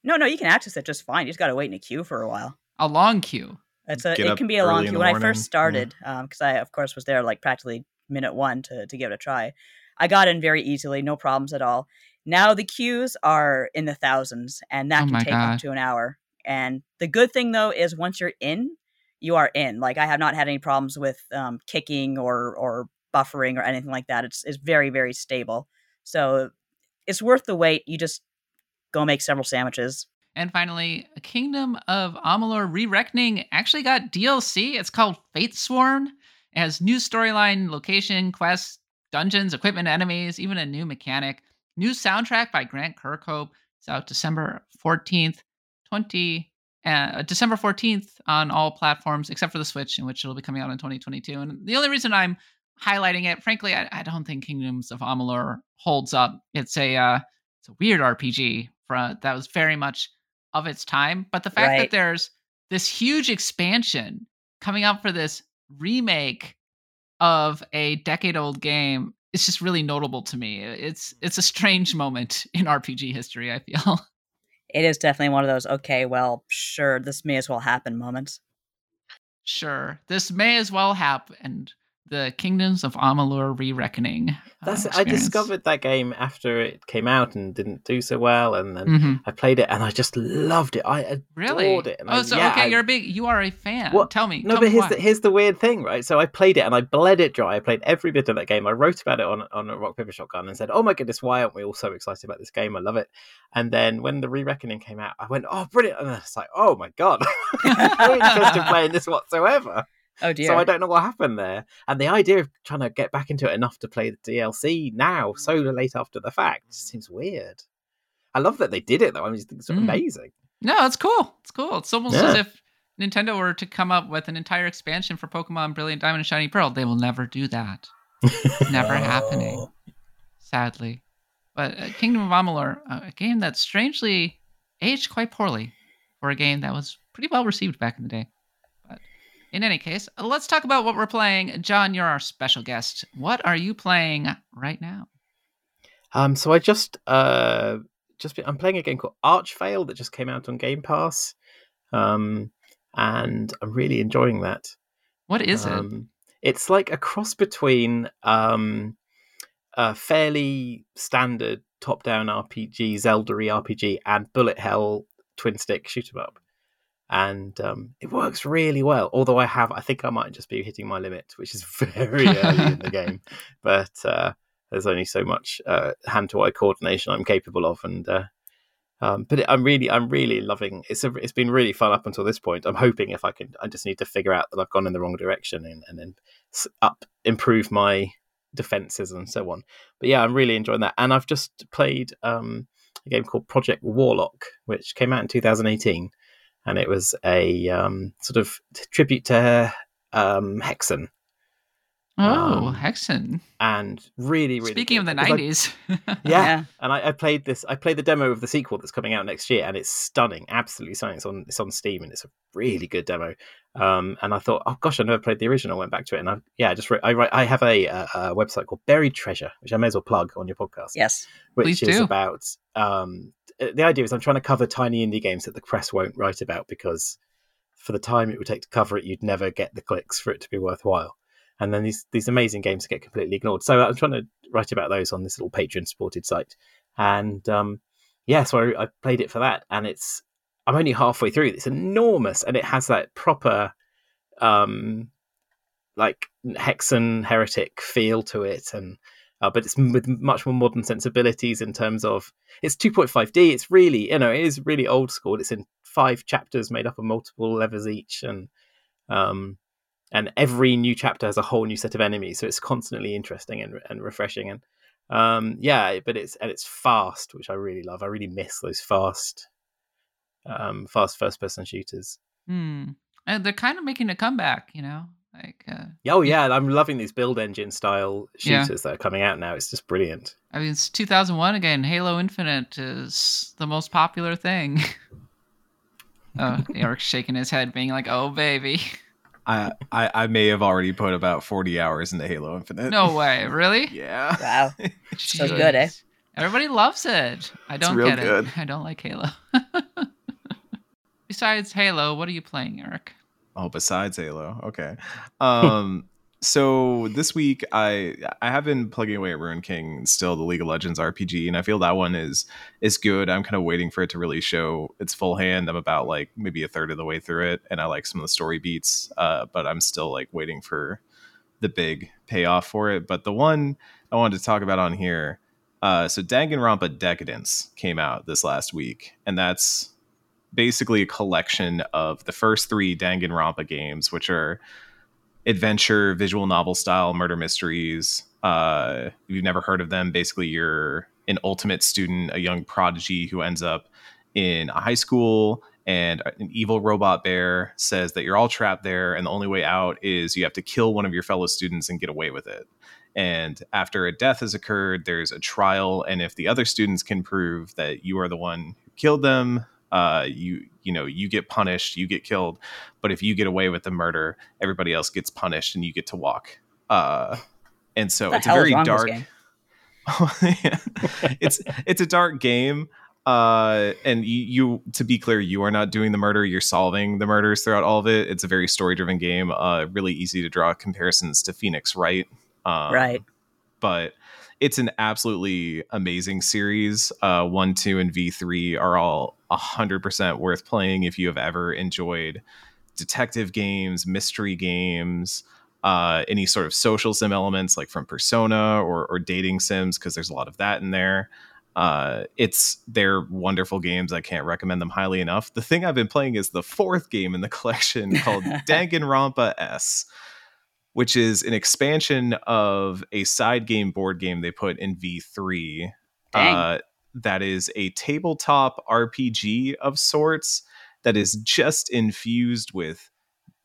No, no, you can access it just fine. You just got to wait in a queue for a while. A long queue. It's a, it can be a long queue. When I first started, because yeah. um, I, of course, was there like practically minute one to, to give it a try, I got in very easily, no problems at all. Now the queues are in the thousands, and that oh can take God. up to an hour. And the good thing, though, is once you're in, you are in. Like, I have not had any problems with um, kicking or or buffering or anything like that. It's it's very, very stable. So it's worth the wait. You just go make several sandwiches. And finally, Kingdom of Amalur: Re-Reckoning actually got D L C. It's called Fatesworn. It has new storyline, location, quests, dungeons, equipment, enemies, even a new mechanic. New soundtrack by Grant Kirkhope. It's out December fourteenth, twenty, uh, December fourteenth on all platforms, except for the Switch, in which it'll be coming out in twenty twenty-two. And the only reason I'm highlighting it, frankly, I, I don't think Kingdoms of Amalur holds up. It's a uh, it's a weird R P G for, that was very much of its time. But the fact right. that there's this huge expansion coming out for this remake of a decade-old game, it's just really notable to me. It's it's a strange moment in R P G history, I feel. It is definitely one of those, okay, well, sure, this may as well happen moments. Sure, this may as well happen. The Kingdoms of Amalur: Re-Reckoning. That's uh, I discovered that game after it came out and didn't do so well, and then mm-hmm. I played it and I just loved it. I adored really? it. And oh, I, so yeah, okay, I, you're a big, you are a fan. What? Tell me. No, tell but me here's why. the here's the weird thing, right? So I played it and I bled it dry. I played every bit of that game. I wrote about it on on Rock Paper Shotgun and said, "Oh my goodness, why aren't we all so excited about this game? I love it." And then when the Re-Reckoning came out, I went, "Oh, brilliant!" And I was like, "Oh my god, I'm no interest in playing this whatsoever." Oh dear. So I don't know what happened there. And the idea of trying to get back into it enough to play the D L C now, so late after the fact, seems weird. I love that they did it, though. I mean, it's mm. amazing. No, it's cool. It's cool. It's almost yeah. as if Nintendo were to come up with an entire expansion for Pokemon Brilliant Diamond and Shiny Pearl. They will never do that. Never oh. happening, sadly. But uh, Kingdom of Amalur, uh, a game that strangely aged quite poorly for a game that was pretty well received back in the day. In any case, let's talk about what we're playing. John, you're our special guest. What are you playing right now? Um, so I just uh, just I'm playing a game called Archvale that just came out on Game Pass, um, and I'm really enjoying that. What is um, it? It's like a cross between um, a fairly standard top-down R P G, Zelda-y R P G, and bullet hell twin-stick shoot-em-up. And um, it works really well, although I have, I think I might just be hitting my limit, which is very early in the game. But uh, there's only so much uh, hand-to-eye coordination I'm capable of, and uh, um, but it, I'm really, I'm really loving. It's a, it's been really fun up until this point. I'm hoping if I can, I just need to figure out that I've gone in the wrong direction and, and then up improve my defenses and so on. But yeah, I'm really enjoying that, and I've just played um, a game called Project Warlock, which came out in two thousand eighteen. And it was a um, sort of tribute to um, Hexen. Oh, um, Hexen! And really, really speaking good. of the nineties, I, yeah. yeah. And I, I played this. I played the demo of the sequel that's coming out next year, and it's stunning, absolutely stunning. It's on it's on Steam, and it's a really good demo. Um, and I thought, oh gosh, I never played the original. I went back to it, and I yeah, just re- I write. I have a, a, a website called Buried Treasure, which I may as well plug on your podcast. Yes, which please is do. about. Um, The idea is I'm trying to cover tiny indie games that the press won't write about because for the time it would take to cover it, you'd never get the clicks for it to be worthwhile. and then these these amazing games get completely ignored. So I was trying to write about those on this little Patreon supported site, and um yeah, so I, I played it for that, and it's I'm only halfway through. It's enormous, and it has that proper um like Hexen Heretic feel to it, and uh, but it's with much more modern sensibilities in terms of it's two point five D. It's really, you know, it is really old school. It's in five chapters made up of multiple levels each, and um and every new chapter has a whole new set of enemies, so it's constantly interesting and and refreshing, and um yeah, but it's and it's fast, which I really love. I really miss those fast um fast first person shooters. Mm. And they're kind of making a comeback, you know. Like, uh, oh yeah, I'm loving these build engine style shooters yeah. that are coming out now. It's just brilliant. I mean, it's two thousand one again. Halo Infinite is the most popular thing. Oh, Eric's shaking his head, being like, "Oh baby." I, I I may have already put about forty hours into Halo Infinite. No way, really? Yeah. Wow, so good, eh? Everybody loves it. I don't get good. it. I don't like Halo. Besides Halo, what are you playing, Eric? Oh, besides Halo. Okay. Um, so this week, I I have been plugging away at Ruin King, still the League of Legends R P G, and I feel that one is is good. I'm kind of waiting for it to really show its full hand. I'm about like maybe a third of the way through it, and I like some of the story beats, uh, but I'm still like waiting for the big payoff for it. But the one I wanted to talk about on here, uh, so Danganronpa Decadence came out this last week, and that's basically a collection of the first three Danganronpa games, which are adventure, visual novel style, murder mysteries. Uh, if you've never heard of them, basically you're an ultimate student, a young prodigy who ends up in a high school, and an evil robot bear says that you're all trapped there, and the only way out is you have to kill one of your fellow students and get away with it. And after a death has occurred, there's a trial, and if the other students can prove that you are the one who killed them, uh you you know you get punished, you get killed. But if you get away with the murder, everybody else gets punished and you get to walk. Uh and so it's a very dark it's it's a dark game, uh and you, you to be clear, you are not doing the murder, you're solving the murders throughout all of it. It's a very story driven game, uh really easy to draw comparisons to Phoenix Wright, um, right but it's an absolutely amazing series. Uh, one, two, and V three are all one hundred percent worth playing if you have ever enjoyed detective games, mystery games, uh, any sort of social sim elements like from Persona or, or dating sims, because there's a lot of that in there. Uh, it's they're wonderful games. I can't recommend them highly enough. The thing I've been playing is the fourth game in the collection called Danganronpa S, which is an expansion of a side game board game they put in V three. Uh, that is a tabletop R P G of sorts that is just infused with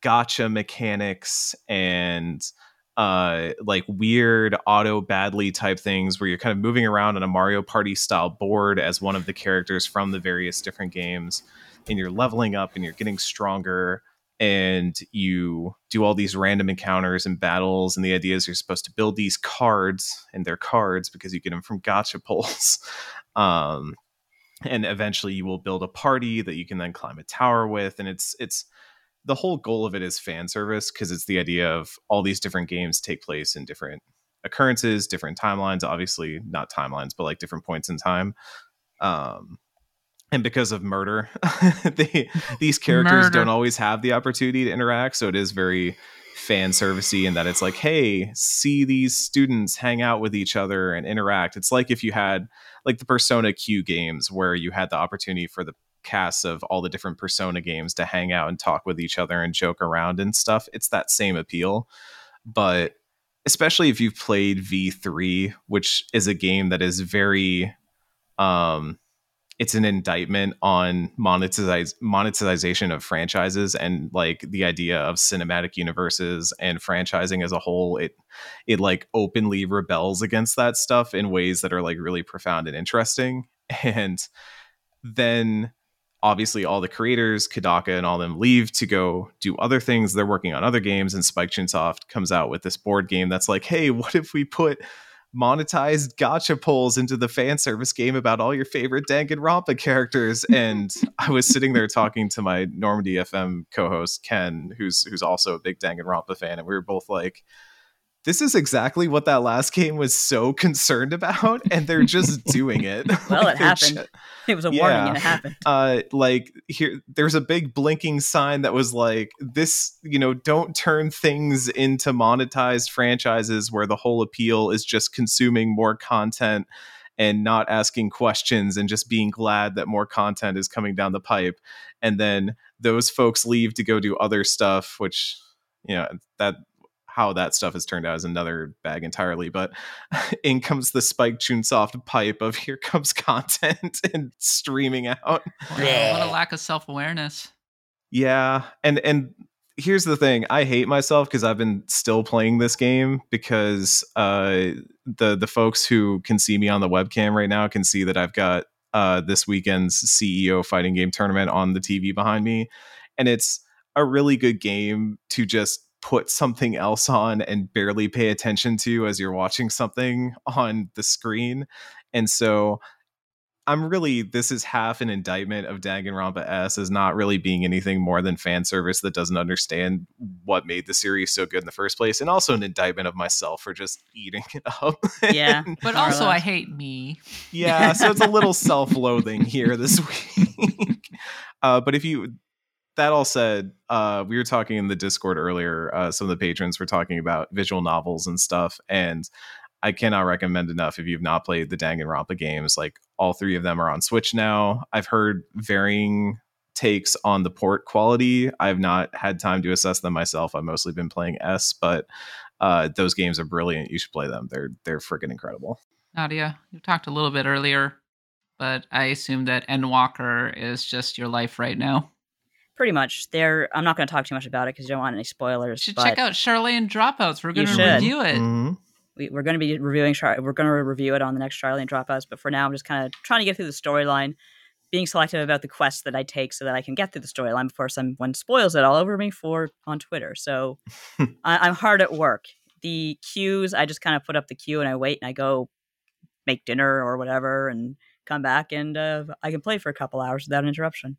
gacha mechanics and uh, like weird auto badly type things where you're kind of moving around on a Mario Party style board as one of the characters from the various different games. And you're leveling up and you're getting stronger, and you do all these random encounters and battles, and the idea is you're supposed to build these cards, and they're cards because you get them from gacha pulls. Um, and eventually you will build a party that you can then climb a tower with, and it's it's the whole goal of it is fan service, because it's the idea of all these different games take place in different occurrences, different timelines, obviously not timelines, but like different points in time. Um, And because of murder, they, these characters murder. don't always have the opportunity to interact. So it is very fan servicey in that it's like, hey, see these students hang out with each other and interact. It's like if you had like the Persona Q games where you had the opportunity for the casts of all the different Persona games to hang out and talk with each other and joke around and stuff. It's that same appeal. But especially if you've played V three, which is a game that is very... um. It's an indictment on monetize, monetization of franchises and like the idea of cinematic universes and franchising as a whole. It it like openly rebels against that stuff in ways that are like really profound and interesting. And then obviously all the creators, Kodaka and all them, leave to go do other things. They're working on other games, and Spike Chunsoft comes out with this board game that's like, hey, what if we put monetized gacha pulls into the fan service game about all your favorite Danganronpa characters? And I was sitting there talking to my Normandy F M co-host Ken, who's who's also a big Danganronpa fan, and we were both like, this is exactly what that last game was so concerned about, and they're just doing it. Well, like, it happened. Just, it was a yeah. warning, and it happened. Uh, like here, there's a big blinking sign that was like, "This, you know, don't turn things into monetized franchises where the whole appeal is just consuming more content and not asking questions and just being glad that more content is coming down the pipe." And then those folks leave to go do other stuff, which, you know, that. How that stuff has turned out is another bag entirely, but in comes the Spike Chunsoft pipe of here comes content and streaming out. Wow, what a lack of self-awareness. Yeah. And, and here's the thing. I hate myself because I've been still playing this game because uh, the, the folks who can see me on the webcam right now can see that I've got uh, this weekend's C E O fighting game tournament on the T V behind me. And it's a really good game to just put something else on and barely pay attention to as you're watching something on the screen. And so I'm really, this is half an indictment of Danganronpa S as not really being anything more than fan service that doesn't understand what made the series so good in the first place. And also an indictment of myself for just eating it up. Yeah. and, but also I hate me. Yeah. So it's a little self-loathing here this week. uh, but if you, That all said, uh, we were talking in the Discord earlier. Uh, some of the patrons were talking about visual novels and stuff. And I cannot recommend enough if you've not played the Danganronpa games. Like, all three of them are on Switch now. I've heard varying takes on the port quality. I've not had time to assess them myself. I've mostly been playing S, but uh, those games are brilliant. You should play them. They're they're freaking incredible. Nadia, you talked a little bit earlier, but I assume that Endwalker is just your life right now. Pretty much. They're, I'm not going to talk too much about it because you don't want any spoilers. You should but check out Charlene Dropouts. We're going to review it. Mm-hmm. We, we're going to be reviewing. We're going to review it on the next Charlene Dropouts. But for now, I'm just kind of trying to get through the storyline, being selective about the quests that I take so that I can get through the storyline before someone spoils it all over me for on Twitter. So I, I'm hard at work. The queues, I just kind of put up the queue and I wait and I go make dinner or whatever and come back and uh, I can play for a couple hours without an interruption.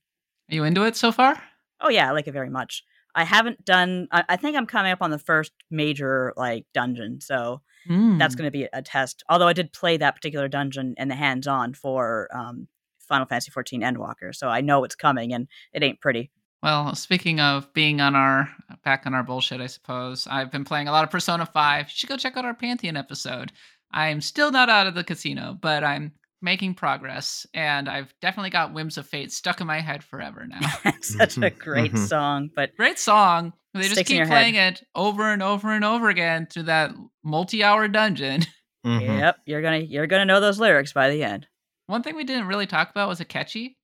Are you into it so far? Oh, yeah, I like it very much. I haven't done... I, I think I'm coming up on the first major, like, dungeon, so mm. that's going to be a test. Although I did play that particular dungeon in the hands-on for um, Final Fantasy fourteen Endwalker, so I know what's coming, and it ain't pretty. Well, speaking of being on our... back on our bullshit, I suppose, I've been playing a lot of Persona five. You should go check out our Pantheon episode. I'm still not out of the casino, but I'm... making progress, and I've definitely got Whims of Fate stuck in my head forever now. Such a great mm-hmm. song, but great song. They just keep playing head. It over and over and over again through that multi-hour dungeon. Mm-hmm. Yep, you're gonna you're gonna know those lyrics by the end. One thing we didn't really talk about was Akechi,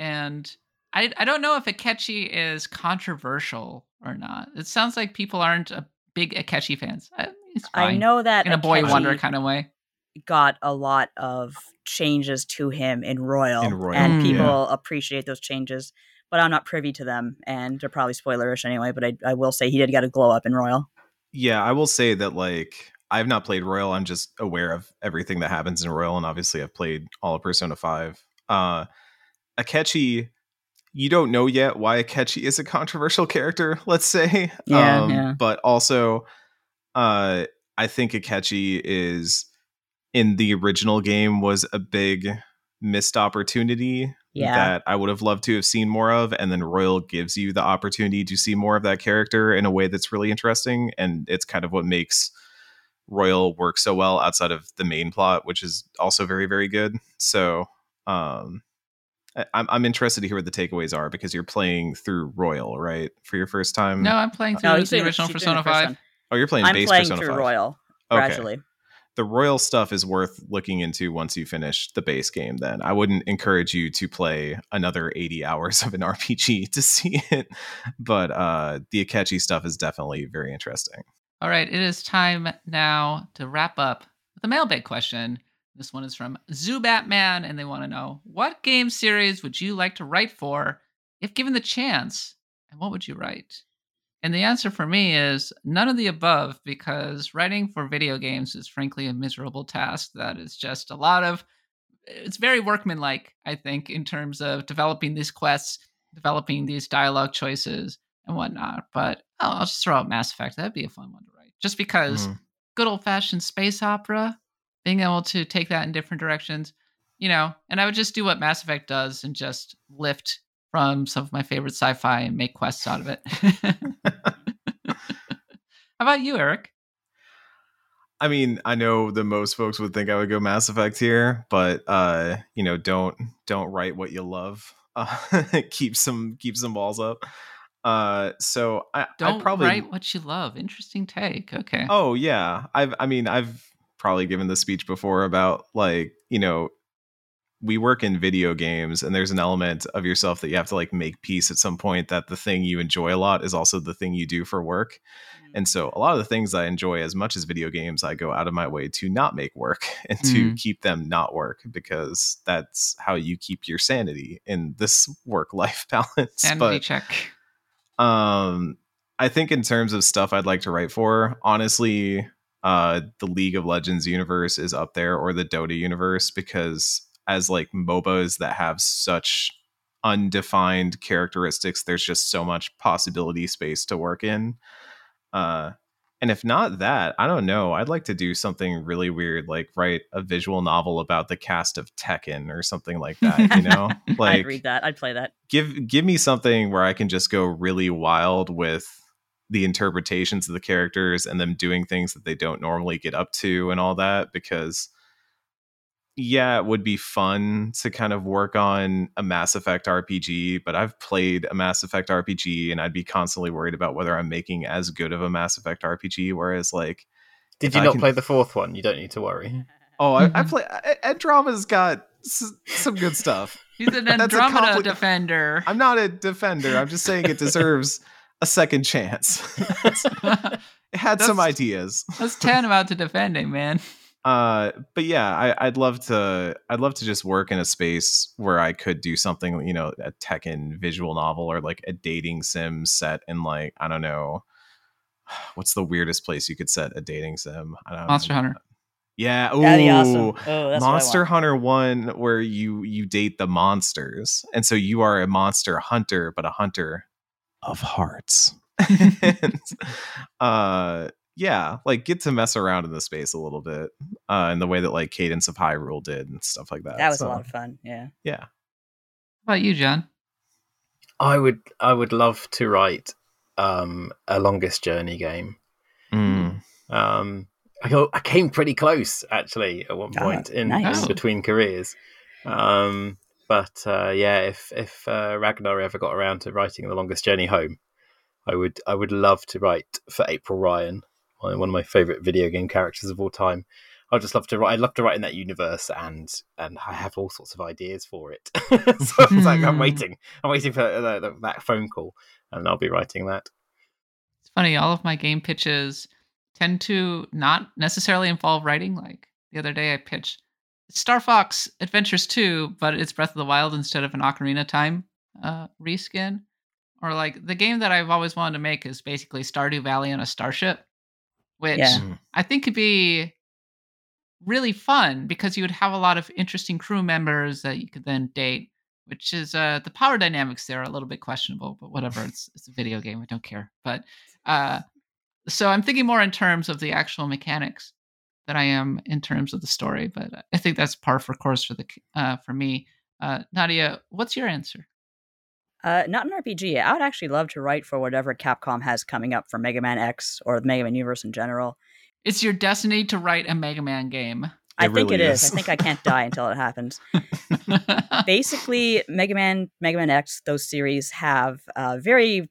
and I I don't know if Akechi is controversial or not. It sounds like people aren't a big Akechi fans. It's fine. I know that in a boy Akechi wonder kind of way. Got a lot of changes to him in Royal, in Royal. and people yeah. appreciate those changes, but I'm not privy to them, and they're probably spoilerish anyway, but I, I will say he did get a glow up in Royal. Yeah, I will say that, like, I've not played Royal. I'm just aware of everything that happens in Royal, and obviously I've played all of Persona five. Uh, Akechi, you don't know yet why Akechi is a controversial character, let's say. Yeah, um, yeah. But also, uh, I think Akechi is... in the original game was a big missed opportunity yeah. that I would have loved to have seen more of. And then Royal gives you the opportunity to see more of that character in a way that's really interesting. And it's kind of what makes Royal work so well outside of the main plot, which is also very, very good. So um, I, I'm, I'm interested to hear what the takeaways are because you're playing through Royal, right? For your first time? No, I'm playing through no, the original Persona five. Oh, you're playing I'm base playing Persona through five. Royal gradually. Okay. The Royal stuff is worth looking into once you finish the base game. Then I wouldn't encourage you to play another eighty hours of an R P G to see it. But uh, the Akechi stuff is definitely very interesting. All right. It is time now to wrap up with a mailbag question. This one is from Zoo Batman, and they want to know, what game series would you like to write for if given the chance? And what would you write? And the answer for me is none of the above, because writing for video games is frankly a miserable task that is just a lot of, it's very workmanlike, I think, in terms of developing these quests, developing these dialogue choices and whatnot. But oh, I'll just throw out Mass Effect. That'd be a fun one to write just because mm. good old-fashioned space opera, being able to take that in different directions, you know, and I would just do what Mass Effect does and just lift from some of my favorite sci-fi and make quests out of it. How about you, Eric? I mean, I know the most folks would think I would go Mass Effect here, but, uh, you know, don't don't write what you love. Uh, keep some keep some balls up. Uh, so I don't I'd probably write what you love. Interesting take. OK. Oh, yeah. I've I mean, I've probably given the speech before about, like, you know, we work in video games and there's an element of yourself that you have to, like, make peace at some point that the thing you enjoy a lot is also the thing you do for work. Mm. And so a lot of the things I enjoy as much as video games, I go out of my way to not make work and mm. to keep them not work, because that's how you keep your sanity in this work life balance. Sanity but, check. Um, I think in terms of stuff I'd like to write for, honestly, uh, the League of Legends universe is up there, or the Dota universe, because as, like, M O B As that have such undefined characteristics, there's just so much possibility space to work in. Uh, and if not that, I don't know. I'd like to do something really weird, like write a visual novel about the cast of Tekken or something like that, you know? Like, I'd read that. I'd play that. Give, give me something where I can just go really wild with the interpretations of the characters and them doing things that they don't normally get up to and all that, because... yeah, it would be fun to kind of work on a Mass Effect R P G, but I've played a Mass Effect R P G and I'd be constantly worried about whether I'm making as good of a Mass Effect R P G. Whereas, like, did you I not can... play the fourth one? You don't need to worry. Oh, I, I play. Andromeda's got s- some good stuff. He's an Andromeda compli- defender. I'm not a defender. I'm just saying it deserves a second chance. It had that's, some ideas. That's tantamount to defending, man. Uh, but yeah, I, I'd love to, I'd love to just work in a space where I could do something, you know, a Tekken visual novel, or like a dating sim set in, like, I don't know, what's the weirdest place you could set a dating sim? I don't Monster know. Hunter. Yeah. Ooh, awesome. Oh, that's Monster Hunter one, where you, you date the monsters. And so you are a monster hunter, but a hunter of hearts. and, uh, yeah, like, get to mess around in the space a little bit, uh, in the way that, like, Cadence of Hyrule did and stuff like that. That was so, a lot of fun. Yeah. Yeah. How about you, John? I would, I would love to write um, a Longest Journey game. Mm. Um, I go, I came pretty close actually at one point oh, in, nice. in between careers, um, but uh, yeah, if if uh, Ragnar ever got around to writing The Longest Journey Home, I would, I would love to write for April Ryan, one of my favorite video game characters of all time. I just love to write. I love to write in that universe, and and I have all sorts of ideas for it. So it's like I'm waiting. I'm waiting for that, that phone call, and I'll be writing that. It's funny. All of my game pitches tend to not necessarily involve writing. Like the other day, I pitched Star Fox Adventures two, but it's Breath of the Wild instead of an Ocarina of Time uh, reskin. Or like the game that I've always wanted to make is basically Stardew Valley on a starship. Which yeah. I think could be really fun, because you would have a lot of interesting crew members that you could then date, which is uh, the power dynamics there are a little bit questionable, but whatever. It's it's a video game. I don't care. But uh, so I'm thinking more in terms of the actual mechanics than I am in terms of the story. But I think that's par for course for the uh, for me. Uh, Nadia, what's your answer? Uh, not an R P G. I would actually love to write for whatever Capcom has coming up for Mega Man X or the Mega Man universe in general. It's your destiny to write a Mega Man game. I it think really it is. is. I think I can't die until it happens. Basically, Mega Man, Mega Man X, those series have uh, very,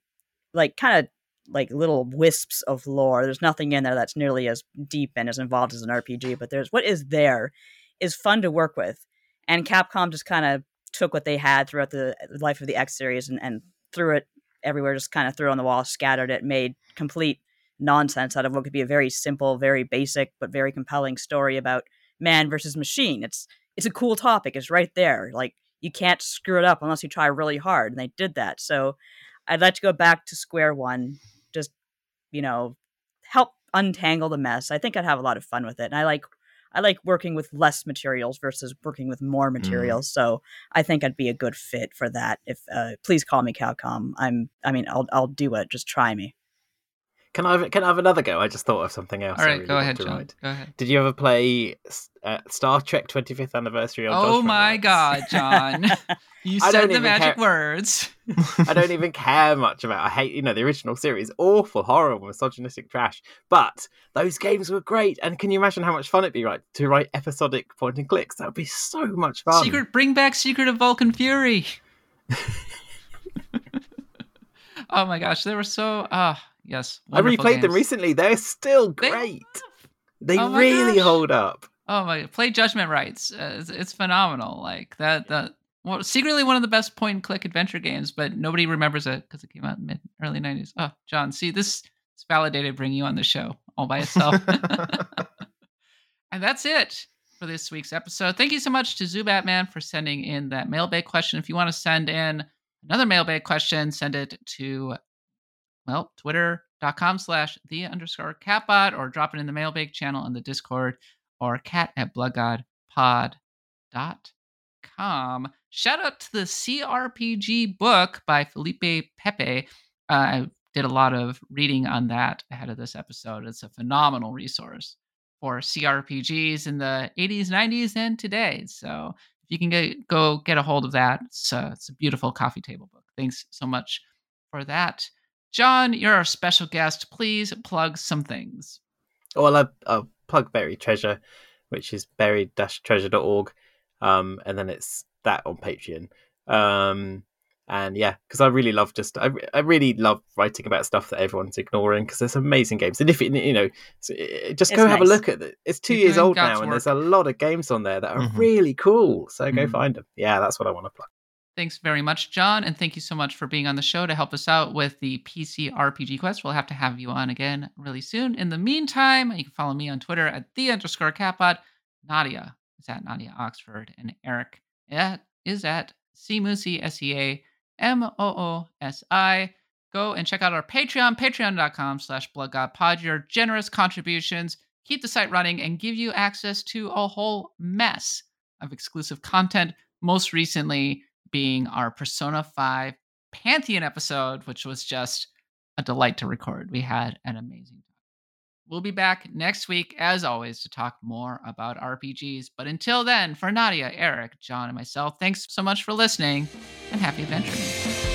like, kind of like little wisps of lore. There's nothing in there that's nearly as deep and as involved as an R P G, but there's what is there is fun to work with. And Capcom just kind of took what they had throughout the life of the X series and, and threw it everywhere, just kind of threw it on the wall, scattered it, made complete nonsense out of what could be a very simple, very basic, but very compelling story about man versus machine. It's it's a cool topic. It's right there. Like, you can't screw it up unless you try really hard, and they did that. So I'd like to go back to square one, just, you know, help untangle the mess. I think I'd have a lot of fun with it. And I like I like working with less materials versus working with more materials. Mm. So I think I'd be a good fit for that. If uh, please call me Capcom. I'm, I mean, I'll, I'll do it. Just try me. Can I have, can I have another go? I just thought of something else. All right, really go ahead, John. Go ahead. Did you ever play uh, Star Trek twenty-fifth Anniversary? On oh Dodge my Robots? God, John! You said the magic care. words. I don't even care much about. I hate you know the original series, awful, horrible, misogynistic trash. But those games were great, and can you imagine how much fun it'd be right to write episodic point and clicks? That would be so much fun. Secret, bring back Secret of Vulcan Fury. Oh my gosh, they were so ah. Uh... Yes, I replayed games. them recently. They're still great. They, they oh really gosh. hold up. Oh my! Play Judgment Rights. Uh, it's, it's phenomenal. Like that. That well, secretly one of the best point-and-click adventure games, but nobody remembers it because it came out in mid early nineties. Oh, John, see this is validated. Bringing you on the show all by itself. And that's it for this week's episode. Thank you so much to Zubatman for sending in that mailbag question. If you want to send in another mailbag question, send it to. Well, twitter.com slash the underscore catbot or drop it in the mailbag channel on the Discord or cat at bloodgodpod dot com. Shout out to the C R P G book by Felipe Pepe. Uh, I did a lot of reading on that ahead of this episode. It's a phenomenal resource for C R P Gs in the eighties, nineties, and today. So if you can get, go get a hold of that, it's a, it's a beautiful coffee table book. Thanks so much for that. John, you're our special guest. Please plug some things. Well, I'll, I'll plug Buried Treasure, which is buried treasure dot org. Um, and then it's that on Patreon. Um, and yeah, because I really love just, I, I really love writing about stuff that everyone's ignoring because there's amazing games. And if it, you know, just it's go nice. have a look at it. It's two You're years old God's now work. and there's a lot of games on there that are mm-hmm. really cool. So mm-hmm. go find them. Yeah, that's what I want to plug. Thanks very much, John, and thank you so much for being on the show to help us out with the P C R P G quest. We'll have to have you on again really soon. In the meantime, you can follow me on Twitter at the underscore catbot. Nadia is at Nadia Oxford, and Eric is at Seamoosi, S E A M O O S I. Go and check out our Patreon, patreon.com slash bloodgodpod. Your generous contributions keep the site running and give you access to a whole mess of exclusive content, most recently being our Persona five Pantheon episode, which was just a delight to record. We had an amazing time. We'll be back next week, as always, to talk more about R P Gs. But until then, for Nadia, Eric, John, and myself, thanks so much for listening, and happy adventuring.